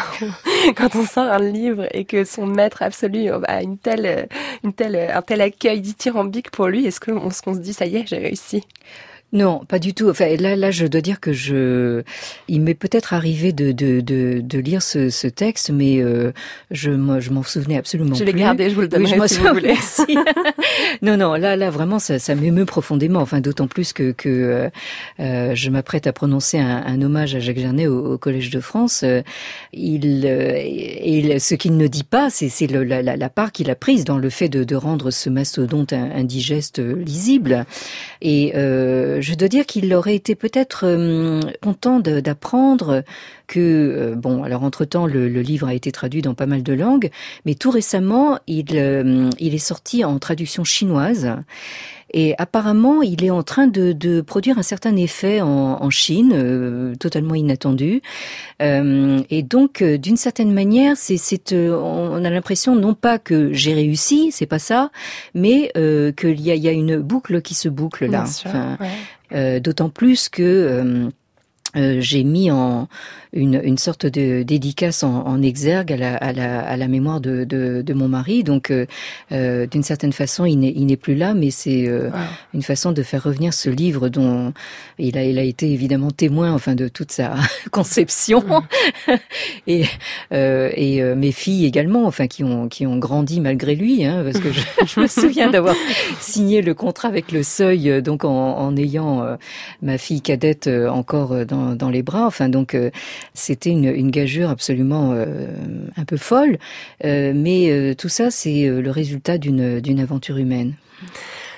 quand on sort un livre et que son maître absolu a une telle, une telle, un tel accueil dithyrambique pour lui, est-ce qu'on, qu'on se dit « ça y est, j'ai réussi » ? Non, pas du tout. Enfin, là, là, je dois dire que je, il m'est peut-être arrivé de de de, de lire ce, ce texte, mais euh, je, moi, je m'en souvenais absolument je plus. Je l'ai gardé, je vous le donnerai oui, je si vous voulez. non, non, là, là, vraiment, ça, ça m'émeut profondément. Enfin, d'autant plus que que euh, je m'apprête à prononcer un, un hommage à Jacques Gernet au, au Collège de France. Il, euh, il, ce qu'il ne dit pas, c'est c'est le, la, la part qu'il a prise dans le fait de de rendre ce mastodonte indigeste lisible. Et euh, je dois dire qu'il aurait été peut-être euh, content de, d'apprendre que, euh, bon, alors entre-temps, le, le livre a été traduit dans pas mal de langues, mais tout récemment, il, euh, il est sorti en traduction chinoise. Et apparemment, il est en train de, de produire un certain effet en, en Chine, euh, totalement inattendu. Euh, et donc, euh, d'une certaine manière, c'est, c'est, euh, on a l'impression non pas que j'ai réussi, c'est pas ça, mais euh, qu'il y a, y a une boucle qui se boucle là. Bien sûr, enfin, ouais. euh, d'autant plus que... Euh, Euh, j'ai mis en une, une sorte de dédicace en, en exergue à la, à la, à la mémoire de, de, de mon mari. Donc, euh, euh, d'une certaine façon, il n'est, il n'est plus là, mais c'est euh, wow. une façon de faire revenir ce livre dont il a, il a été évidemment témoin, enfin, de toute sa conception. Mmh. et euh, et euh, mes filles également, enfin, qui ont, qui ont grandi malgré lui, hein, parce que je, je me souviens d'avoir signé le contrat avec le Seuil, donc en, en ayant euh, ma fille cadette euh, encore dans dans les bras, enfin donc euh, c'était une, une gageure absolument euh, un peu folle, euh, mais euh, tout ça c'est le résultat d'une, d'une aventure humaine.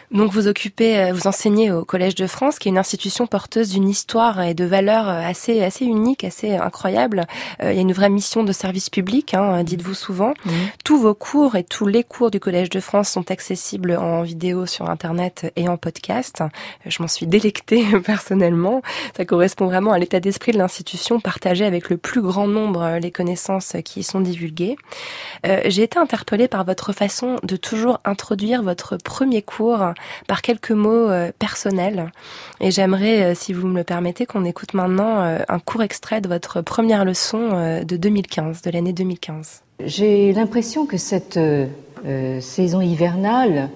Donc vous occupez, vous enseignez au Collège de France, qui est une institution porteuse d'une histoire et de valeurs assez assez uniques, assez incroyables. Euh, il y a une vraie mission de service public, hein, dites-vous souvent. Mmh. Tous vos cours et tous les cours du Collège de France sont accessibles en vidéo sur Internet et en podcast. Je m'en suis délectée personnellement. Ça correspond vraiment à l'état d'esprit de l'institution, partager avec le plus grand nombre les connaissances qui y sont divulguées. Euh, j'ai été interpellée par votre façon de toujours introduire votre premier cours par quelques mots euh, personnels. Et j'aimerais, euh, si vous me le permettez, qu'on écoute maintenant euh, un court extrait de votre première leçon euh, de deux mille quinze, de l'année deux mille quinze. J'ai l'impression que cette euh, saison hivernale,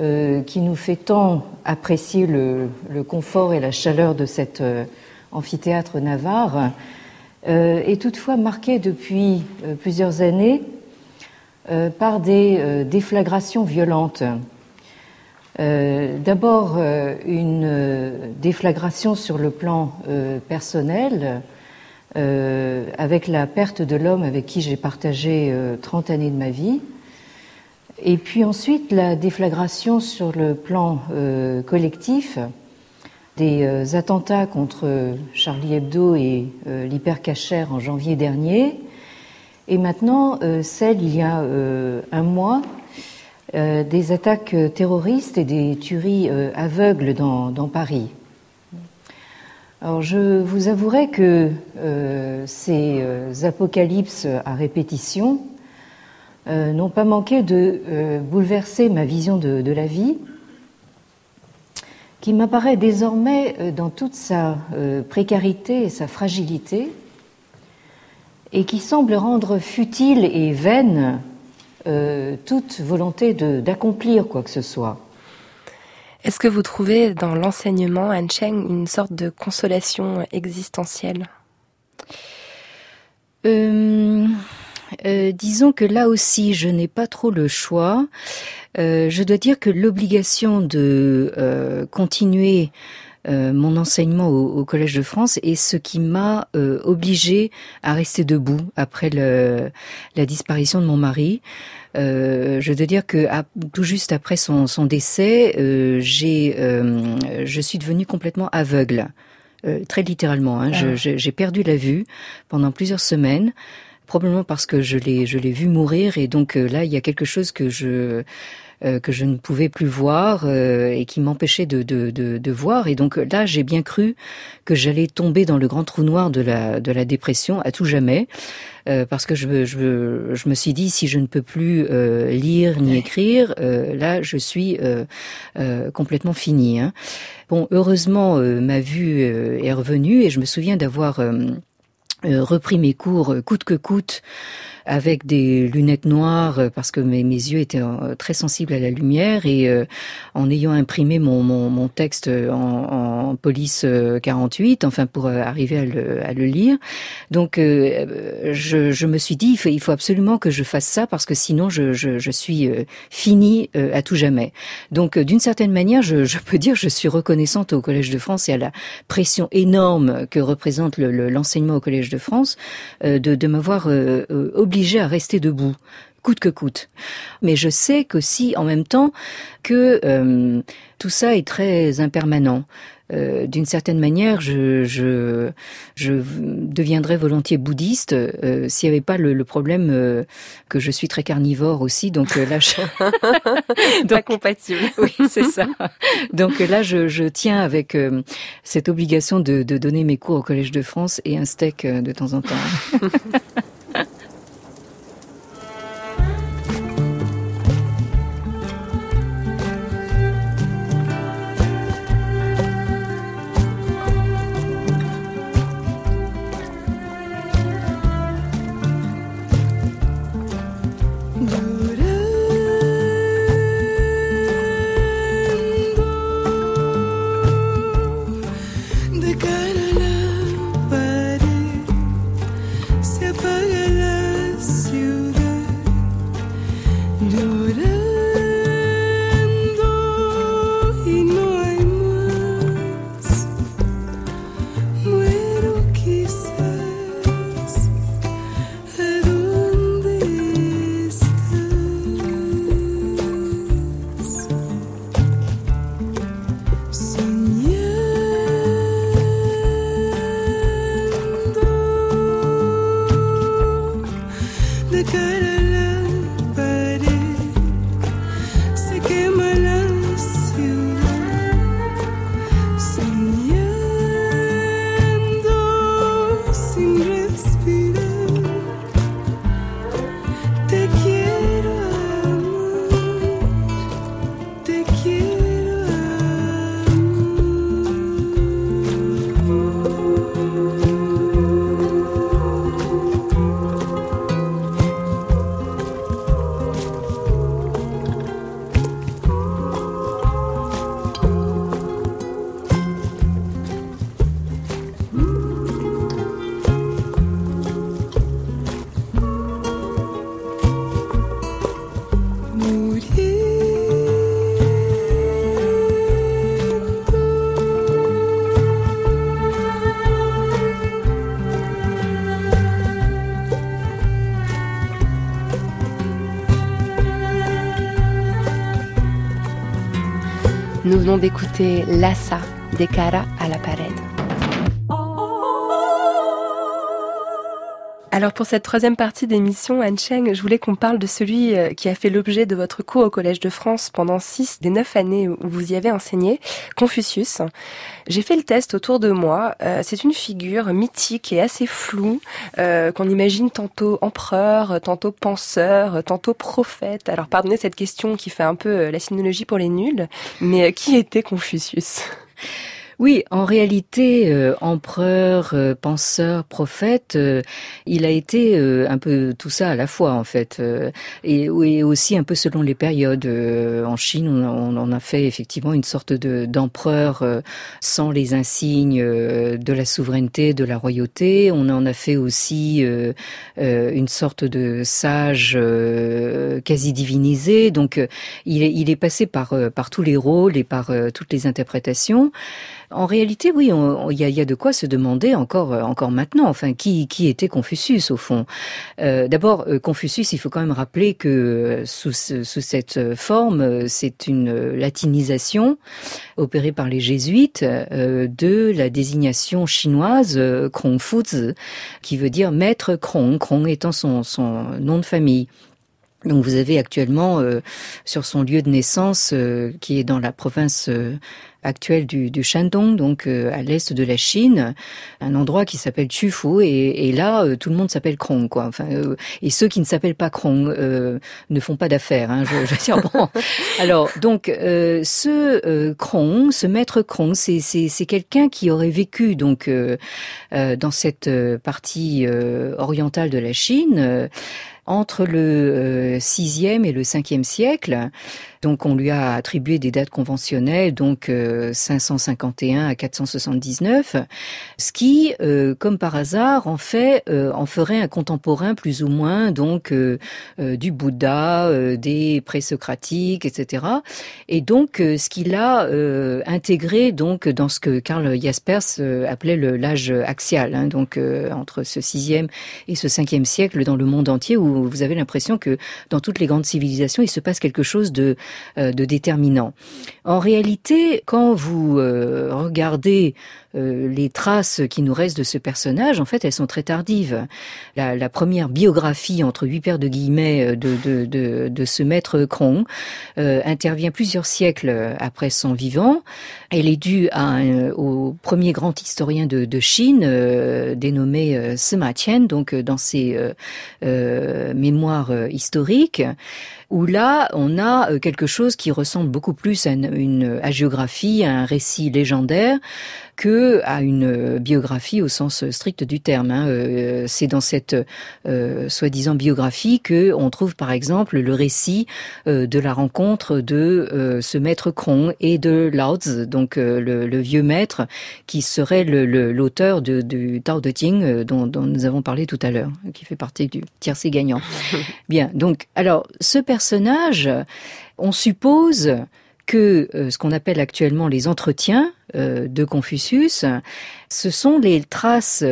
euh, qui nous fait tant apprécier le, le confort et la chaleur de cet euh, amphithéâtre navarre, euh, est toutefois marquée depuis euh, plusieurs années euh, par des euh, déflagrations violentes. Euh, d'abord, euh, une euh, déflagration sur le plan euh, personnel, euh, avec la perte de l'homme avec qui j'ai partagé euh, trente années de ma vie. Et puis ensuite, la déflagration sur le plan euh, collectif, des euh, attentats contre Charlie Hebdo et euh, l'hypercachère en janvier dernier. Et maintenant, euh, celle il y a euh, un mois, Euh, des attaques terroristes et des tueries euh, aveugles dans, dans Paris. Alors je vous avouerai que euh, ces euh, apocalypses à répétition euh, n'ont pas manqué de euh, bouleverser ma vision de, de la vie, qui m'apparaît désormais euh, dans toute sa euh, précarité et sa fragilité, et qui semble rendre futile et vaine Euh, toute volonté de, d'accomplir quoi que ce soit. Est-ce que vous trouvez dans l'enseignement, Anne Cheng, une sorte de consolation existentielle ? euh, euh, Disons que là aussi, je n'ai pas trop le choix. Euh, je dois dire que l'obligation de euh, continuer Euh, mon enseignement au, au Collège de France est ce qui m'a euh, obligée à rester debout après le, la disparition de mon mari. Euh, je dois dire que à, tout juste après son, son décès, euh, j'ai, euh, je suis devenue complètement aveugle, euh, très littéralement. Hein, ah. je, j'ai perdu la vue pendant plusieurs semaines. Probablement parce que je l'ai, je l'ai vu mourir, et donc euh, là, il y a quelque chose que je, euh, que je ne pouvais plus voir euh, et qui m'empêchait de, de, de, de voir. Et donc là, j'ai bien cru que j'allais tomber dans le grand trou noir de la, de la dépression à tout jamais, euh, parce que je, je, je me suis dit, si je ne peux plus euh, lire ni écrire, euh, là, je suis euh, euh, complètement finie. Hein. Bon, heureusement, euh, ma vue euh, est revenue, et je me souviens d'avoir Euh, Euh, repris mes cours euh, coûte que coûte avec des lunettes noires euh, parce que mes, mes yeux étaient euh, très sensibles à la lumière, et euh, en ayant imprimé mon, mon, mon texte en, en police quarante-huit, enfin pour euh, arriver à le, à le lire. Donc euh, je, je me suis dit, il faut, il faut absolument que je fasse ça, parce que sinon je, je, je suis euh, finie euh, à tout jamais. Donc euh, d'une certaine manière, je, je peux dire, je suis reconnaissante au Collège de France et à la pression énorme que représente le, le, l'enseignement au Collège de de France, euh, de, de m'avoir euh, euh, obligée à rester debout, coûte que coûte. Mais je sais qu'aussi, en même temps, que euh, tout ça est très impermanent. Euh, d'une certaine manière, je, je, je deviendrais volontiers bouddhiste euh, s'il n'y avait pas le, le problème euh, que je suis très carnivore aussi. Donc euh, là, je... donc, pas compatible. Oui, c'est ça. Donc là, je, je tiens avec euh, cette obligation de, de donner mes cours au Collège de France et un steak euh, de temps en temps. Nous venons d'écouter Lassa, des Cara à la Pared. Alors pour cette troisième partie d'émission, Anne Cheng, je voulais qu'on parle de celui qui a fait l'objet de votre cours au Collège de France pendant six des neuf années où vous y avez enseigné, Confucius. J'ai fait le test autour de moi. Euh, c'est une figure mythique et assez floue, euh, qu'on imagine tantôt empereur, tantôt penseur, tantôt prophète. Alors pardonnez cette question qui fait un peu la sinologie pour les nuls, mais qui était Confucius ? Oui, en réalité, euh, empereur, euh, penseur, prophète, euh, il a été euh, un peu tout ça à la fois, en fait, euh, et, et aussi un peu selon les périodes. Euh, en Chine, on, on en a fait effectivement une sorte de d'empereur euh, sans les insignes euh, de la souveraineté, de la royauté. On en a fait aussi euh, euh, une sorte de sage euh, quasi divinisé. Donc, euh, il est il est passé par euh, par tous les rôles et par euh, toutes les interprétations. En réalité, oui, il y, y a de quoi se demander encore, encore maintenant. Enfin, qui, qui était Confucius au fond ? euh, D'abord, euh, Confucius, il faut quand même rappeler que euh, sous, sous cette forme, euh, c'est une euh, latinisation opérée par les jésuites euh, de la désignation chinoise euh, Kong Fuzi, qui veut dire maître Kong, Kong étant son, son nom de famille. Donc, vous avez actuellement euh, sur son lieu de naissance, euh, qui est dans la province Euh, actuel du, du Shandong, donc euh, à l'est de la Chine, un endroit qui s'appelle Chufu, et, et là euh, tout le monde s'appelle Krong, quoi. Enfin, euh, et ceux qui ne s'appellent pas Krong euh, ne font pas d'affaires. Hein, je, je veux dire, bon. Alors donc euh, ce euh, Krong, ce maître Krong, c'est c'est c'est quelqu'un qui aurait vécu donc euh, euh, dans cette partie euh, orientale de la Chine euh, entre le euh, sixième et le cinquième siècle. Donc on lui a attribué des dates conventionnelles, donc euh, cinq cent cinquante et un à quatre cent soixante-dix-neuf, ce qui, euh, comme par hasard, en fait, euh, en ferait un contemporain plus ou moins donc euh, euh, du Bouddha, euh, des présocratiques, et cetera. Et donc euh, ce qu'il a euh, intégré donc dans ce que Karl Jaspers appelait le l'âge axial, hein, donc euh, entre ce sixième et ce cinquième siècle dans le monde entier, où vous avez l'impression que dans toutes les grandes civilisations, il se passe quelque chose de de déterminant. En réalité, quand vous euh, regardez euh, les traces qui nous restent de ce personnage, en fait, elles sont très tardives. La, la première biographie, entre huit paires de guillemets, de, de, de, de ce maître Krong euh, intervient plusieurs siècles après son vivant. Elle est due à un, au premier grand historien de, de Chine, euh, dénommé euh, Sima Qian, donc dans ses euh, euh, mémoires historiques, où là, on a quelque chose qui ressemble beaucoup plus à une, une hagiographie, à un récit légendaire, que à une biographie au sens strict du terme. Hein. C'est dans cette euh, soi-disant biographie que on trouve, par exemple, le récit euh, de la rencontre de euh, ce maître Krong et de Lao Tzu, donc euh, le, le vieux maître qui serait le, le, l'auteur de, du Tao Te Ching euh, dont, dont nous avons parlé tout à l'heure, qui fait partie du tiercé gagnant. Bien, donc, alors, ce personnage, on suppose que euh, ce qu'on appelle actuellement les entretiens euh, de Confucius, ce sont les traces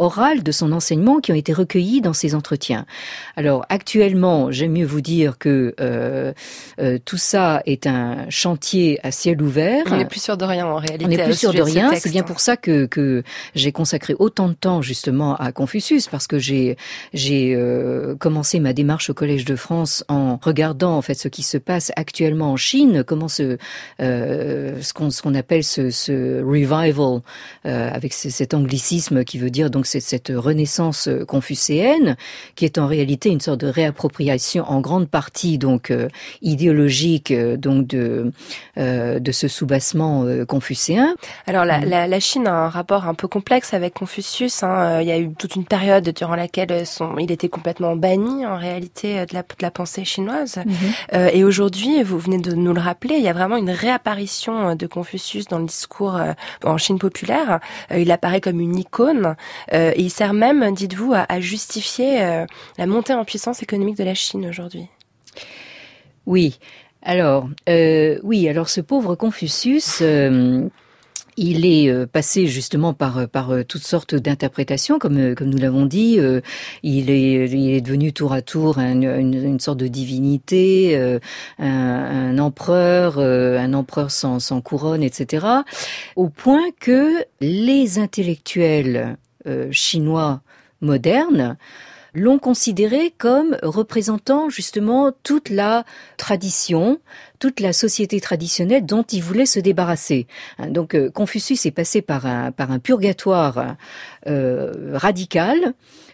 orales de son enseignement qui ont été recueillies dans ces entretiens. Alors actuellement, j'aime mieux vous dire que euh, euh, tout ça est un chantier à ciel ouvert. On n'est plus sûr de rien en réalité. On n'est plus sûr de rien. C'est bien pour ça que, que j'ai consacré autant de temps justement à Confucius, parce que j'ai j'ai euh, commencé ma démarche au Collège de France en regardant en fait ce qui se passe actuellement en Chine, comment ce euh, ce qu'on ce qu'on appelle ce, ce revival euh, avec cet anglicisme qui veut dire donc c'est cette renaissance confucéenne qui est en réalité une sorte de réappropriation en grande partie donc euh, idéologique euh, donc de euh, de ce soubassement euh, confucéen. Alors la, la, la Chine a un rapport un peu complexe avec Confucius. Hein. Il y a eu toute une période durant laquelle son, il était complètement banni en réalité de la, de la pensée chinoise. Mm-hmm. Euh, et aujourd'hui, vous venez de nous le rappeler, il y a vraiment une réapparition de Confucius dans le discours euh, en Chine populaire. Euh, il apparaît comme une icône. Euh, et il sert même, dites-vous, à, à justifier euh, la montée en puissance économique de la Chine aujourd'hui. Oui. Alors, euh, oui. Alors, ce pauvre Confucius. Euh, Il est passé justement par par toutes sortes d'interprétations, comme comme nous l'avons dit. Il est il est devenu tour à tour une, une, une sorte de divinité, un, un empereur, un empereur sans sans couronne, et cetera. Au point que les intellectuels chinois modernes l'ont considéré comme représentant justement toute la tradition, toute la société traditionnelle dont il voulait se débarrasser. Donc Confucius est passé par un, par un purgatoire euh, radical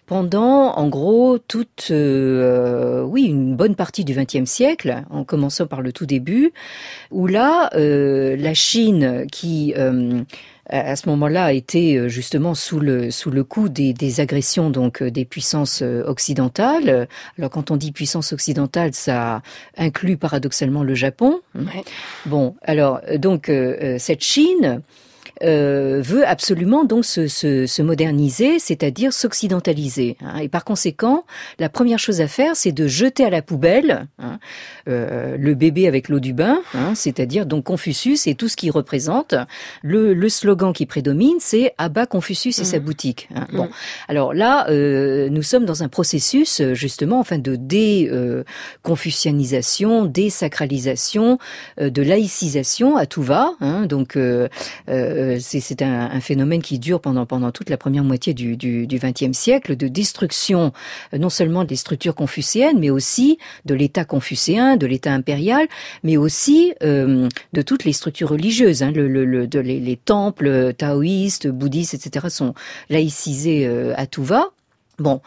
pendant, en gros, toute, euh, oui, une bonne partie du vingtième siècle, en commençant par le tout début, où là, euh, la Chine qui euh, à ce moment-là était justement sous le sous le coup des, des agressions donc des puissances occidentales. Alors quand on dit puissance occidentale, ça inclut paradoxalement le Japon. Ouais. Bon, alors donc euh, cette Chine Euh, veut absolument donc se, se, se moderniser, c'est-à-dire s'occidentaliser. Hein. Et par conséquent, la première chose à faire, c'est de jeter à la poubelle hein, euh, le bébé avec l'eau du bain, hein, c'est-à-dire donc Confucius et tout ce qu'il représente. Le, le slogan qui prédomine, c'est « À bas Confucius et mmh. sa boutique hein. ». Bon, mmh. alors là, euh, nous sommes dans un processus justement enfin de dé-confucianisation, euh, désacralisation, euh, de laïcisation à tout va. Hein, donc euh, euh, C'est, c'est un, un phénomène qui dure pendant, pendant toute la première moitié du, du, du vingtième siècle, de destruction non seulement des structures confucéennes, mais aussi de l'État confucéen, de l'État impérial, mais aussi euh, de toutes les structures religieuses. Hein, le, le, le, de les, les temples taoïstes, bouddhistes, et cetera sont laïcisés euh, à tout va. Bon.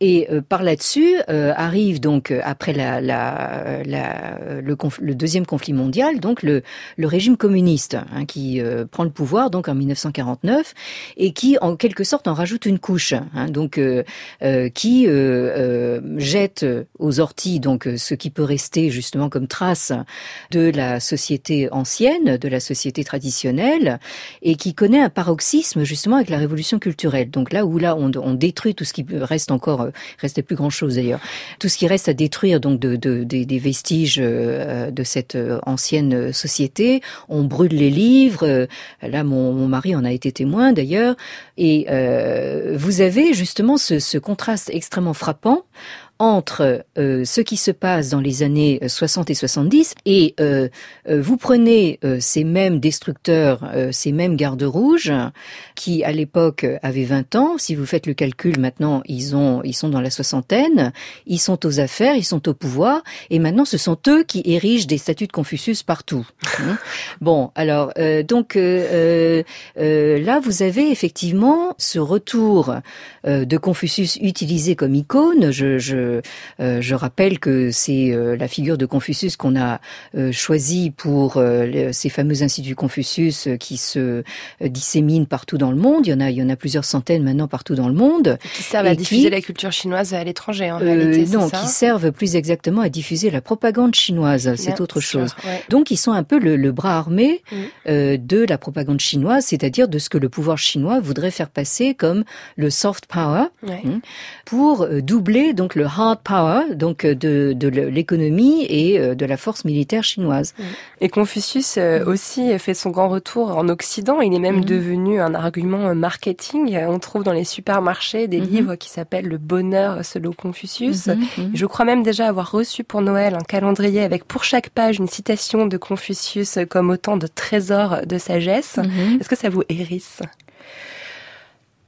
Et euh, par là-dessus euh, arrive donc euh, après la, la, la, euh, le, conf- le deuxième conflit mondial donc le, le régime communiste hein, qui euh, prend le pouvoir donc en mille neuf cent quarante-neuf et qui en quelque sorte en rajoute une couche hein, donc euh, euh, qui euh, euh, jette aux orties donc ce qui peut rester justement comme trace de la société ancienne, de la société traditionnelle, et qui connaît un paroxysme justement avec la révolution culturelle. Donc là où là on, on détruit tout ce qui reste encore. Restait plus grand chose d'ailleurs. Tout ce qui reste à détruire donc de, de, de, des vestiges de cette ancienne société, on brûle les livres. Là, mon, mon mari en a été témoin d'ailleurs. Et euh, vous avez justement ce, ce contraste extrêmement frappant entre euh, ce qui se passe dans les années soixante et soixante-dix, et euh, vous prenez euh, ces mêmes destructeurs, euh, ces mêmes gardes rouges, qui à l'époque avaient vingt ans, si vous faites le calcul maintenant, ils ont ils sont dans la soixantaine, ils sont aux affaires, ils sont au pouvoir, et maintenant ce sont eux qui érigent des statues de Confucius partout. Hein. Bon, alors, euh, donc euh, euh, là vous avez effectivement ce retour euh, de Confucius utilisé comme icône, je, je Euh, je rappelle que c'est euh, la figure de Confucius qu'on a euh, choisie pour euh, les, ces fameux instituts Confucius euh, qui se euh, disséminent partout dans le monde. Il y en a, il y en a plusieurs centaines maintenant partout dans le monde. Et qui servent et à diffuser qui, la culture chinoise à l'étranger en euh, réalité, c'est non, ça qui servent plus exactement à diffuser la propagande chinoise, c'est Bien, autre c'est chose. Sûr, ouais. Donc ils sont un peu le, le bras armé mmh. euh, de la propagande chinoise, c'est-à-dire de ce que le pouvoir chinois voudrait faire passer comme le soft power ouais. hein, pour doubler donc le hard power, donc de, de l'économie et de la force militaire chinoise. Et Confucius aussi fait son grand retour en Occident. Il est même mmh. devenu un argument marketing. On trouve dans les supermarchés des mmh. livres qui s'appellent « Le bonheur selon Confucius mmh. ». Je crois même déjà avoir reçu pour Noël un calendrier avec pour chaque page une citation de Confucius comme autant de trésors de sagesse. Mmh. Est-ce que ça vous hérisse ?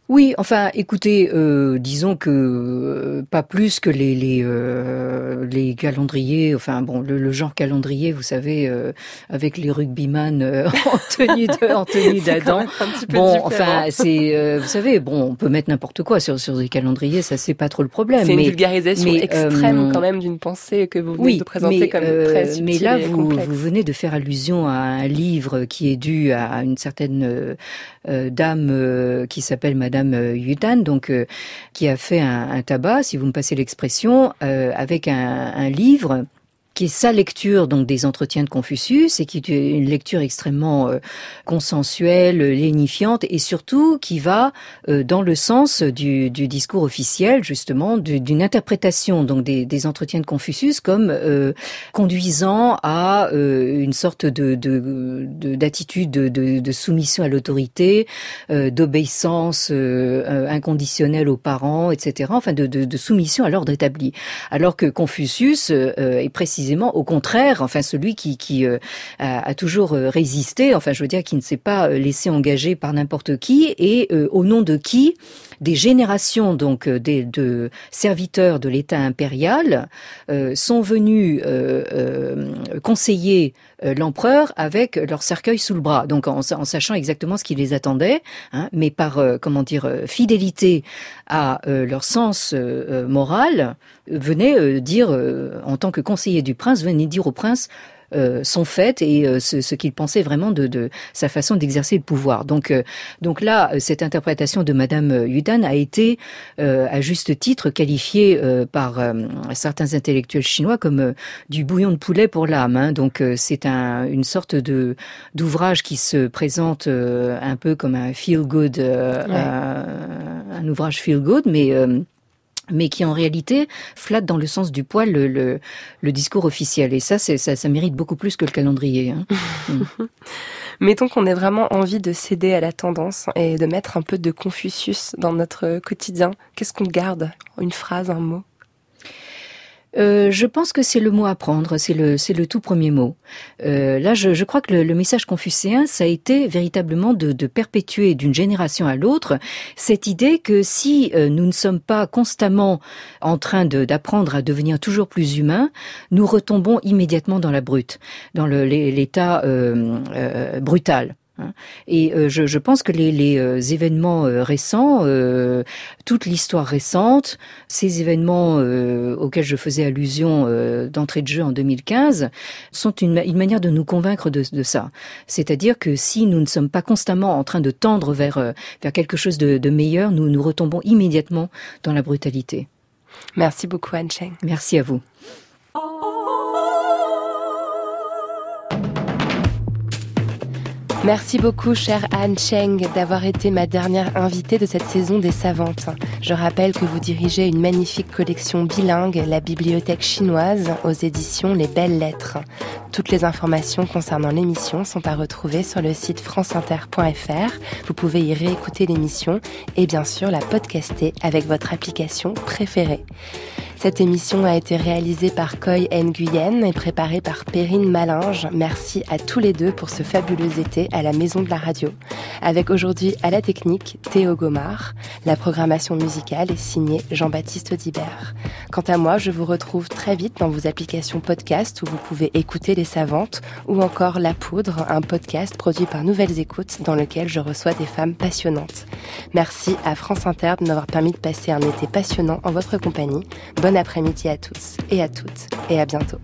Oui, enfin, écoutez, euh, disons que euh, pas plus que les les, euh, les calendriers, enfin bon, le, le genre calendrier, vous savez, euh, avec les rugbyman euh, en tenue de, en tenue d'Adam. Bon, différent. Enfin, c'est, euh, vous savez, bon, on peut mettre n'importe quoi sur sur des calendriers, ça c'est pas trop le problème. C'est mais, une vulgarisation mais, extrême euh, quand même d'une pensée que vous venez oui, de présenter mais, comme euh, très subtile mais là, et vous, complexe. Vous venez de faire allusion à un livre qui est dû à une certaine euh, dame euh, qui s'appelle Madame Yu Dan, donc euh, qui a fait un, un tabac, si vous me passez l'expression, euh, avec un, un livre qui est sa lecture donc des entretiens de Confucius et qui est une lecture extrêmement euh, consensuelle, lénifiante et surtout qui va euh, dans le sens du, du discours officiel justement du, d'une interprétation donc des, des entretiens de Confucius comme euh, conduisant à euh, une sorte de, de, de d'attitude de, de, de soumission à l'autorité, euh, d'obéissance euh, inconditionnelle aux parents, et cetera. Enfin de, de, de soumission à l'ordre établi. Alors que Confucius euh, est précisément au contraire, enfin celui qui, qui euh, a, a toujours euh, résisté, enfin je veux dire qui ne s'est pas laissé engager par n'importe qui et euh, au nom de qui des générations donc des, de serviteurs de l'État impérial euh, sont venus euh, euh, conseiller euh, l'empereur avec leur cercueil sous le bras, donc en, en sachant exactement ce qui les attendait, hein, mais par euh, comment dire fidélité à euh, leur sens euh, moral, venaient euh, dire euh, en tant que conseiller du prince, venez dire au prince euh, sont faites et euh, ce, ce qu'il pensait vraiment de, de sa façon d'exercer le pouvoir. Donc, euh, donc là, cette interprétation de Madame Yu Dan a été, euh, à juste titre, qualifiée euh, par euh, certains intellectuels chinois comme euh, du bouillon de poulet pour l'âme. Hein. Donc, euh, c'est un, une sorte de d'ouvrage qui se présente euh, un peu comme un feel good, euh, ouais. un, un ouvrage feel good, mais euh, mais qui en réalité flatte dans le sens du poil le, le, le discours officiel. Et ça, c'est, ça, ça mérite beaucoup plus que le calendrier. Hein. mm. Mettons qu'on ait vraiment envie de céder à la tendance et de mettre un peu de Confucius dans notre quotidien. Qu'est-ce qu'on garde ? Une phrase, un mot ? Euh, je pense que c'est le mot apprendre, c'est le c'est le tout premier mot. Euh, là, je, je crois que le, le message confucéen, ça a été véritablement de, de perpétuer d'une génération à l'autre cette idée que si euh, nous ne sommes pas constamment en train de, d'apprendre à devenir toujours plus humains, nous retombons immédiatement dans la brute, dans le, l'état euh, euh, brutal. Et euh, je, je pense que les, les euh, événements euh, récents, euh, toute l'histoire récente, ces événements euh, auxquels je faisais allusion euh, d'entrée de jeu en deux mille quinze, sont une, une manière de nous convaincre de, de ça. C'est-à-dire que si nous ne sommes pas constamment en train de tendre vers, euh, vers quelque chose de, de meilleur, nous nous retombons immédiatement dans la brutalité. Merci beaucoup Anne Cheng. Merci à vous. Merci beaucoup, chère Anne Cheng, d'avoir été ma dernière invitée de cette saison des Savantes. Je rappelle que vous dirigez une magnifique collection bilingue, la bibliothèque chinoise, aux éditions Les Belles Lettres. Toutes les informations concernant l'émission sont à retrouver sur le site franceinter point f r. Vous pouvez y réécouter l'émission et bien sûr la podcaster avec votre application préférée. Cette émission a été réalisée par Khoi Nguyen et préparée par Perrine Malinge. Merci à tous les deux pour ce fabuleux été à la Maison de la Radio. Avec aujourd'hui à la technique, Théo Gomard. La programmation musicale est signée Jean-Baptiste Dibert. Quant à moi, je vous retrouve très vite dans vos applications podcast où vous pouvez écouter Les Savantes ou encore La Poudre, un podcast produit par Nouvelles Écoutes dans lequel je reçois des femmes passionnantes. Merci à France Inter de m'avoir permis de passer un été passionnant en votre compagnie. Bonne Bon après-midi à tous et à toutes, et à bientôt.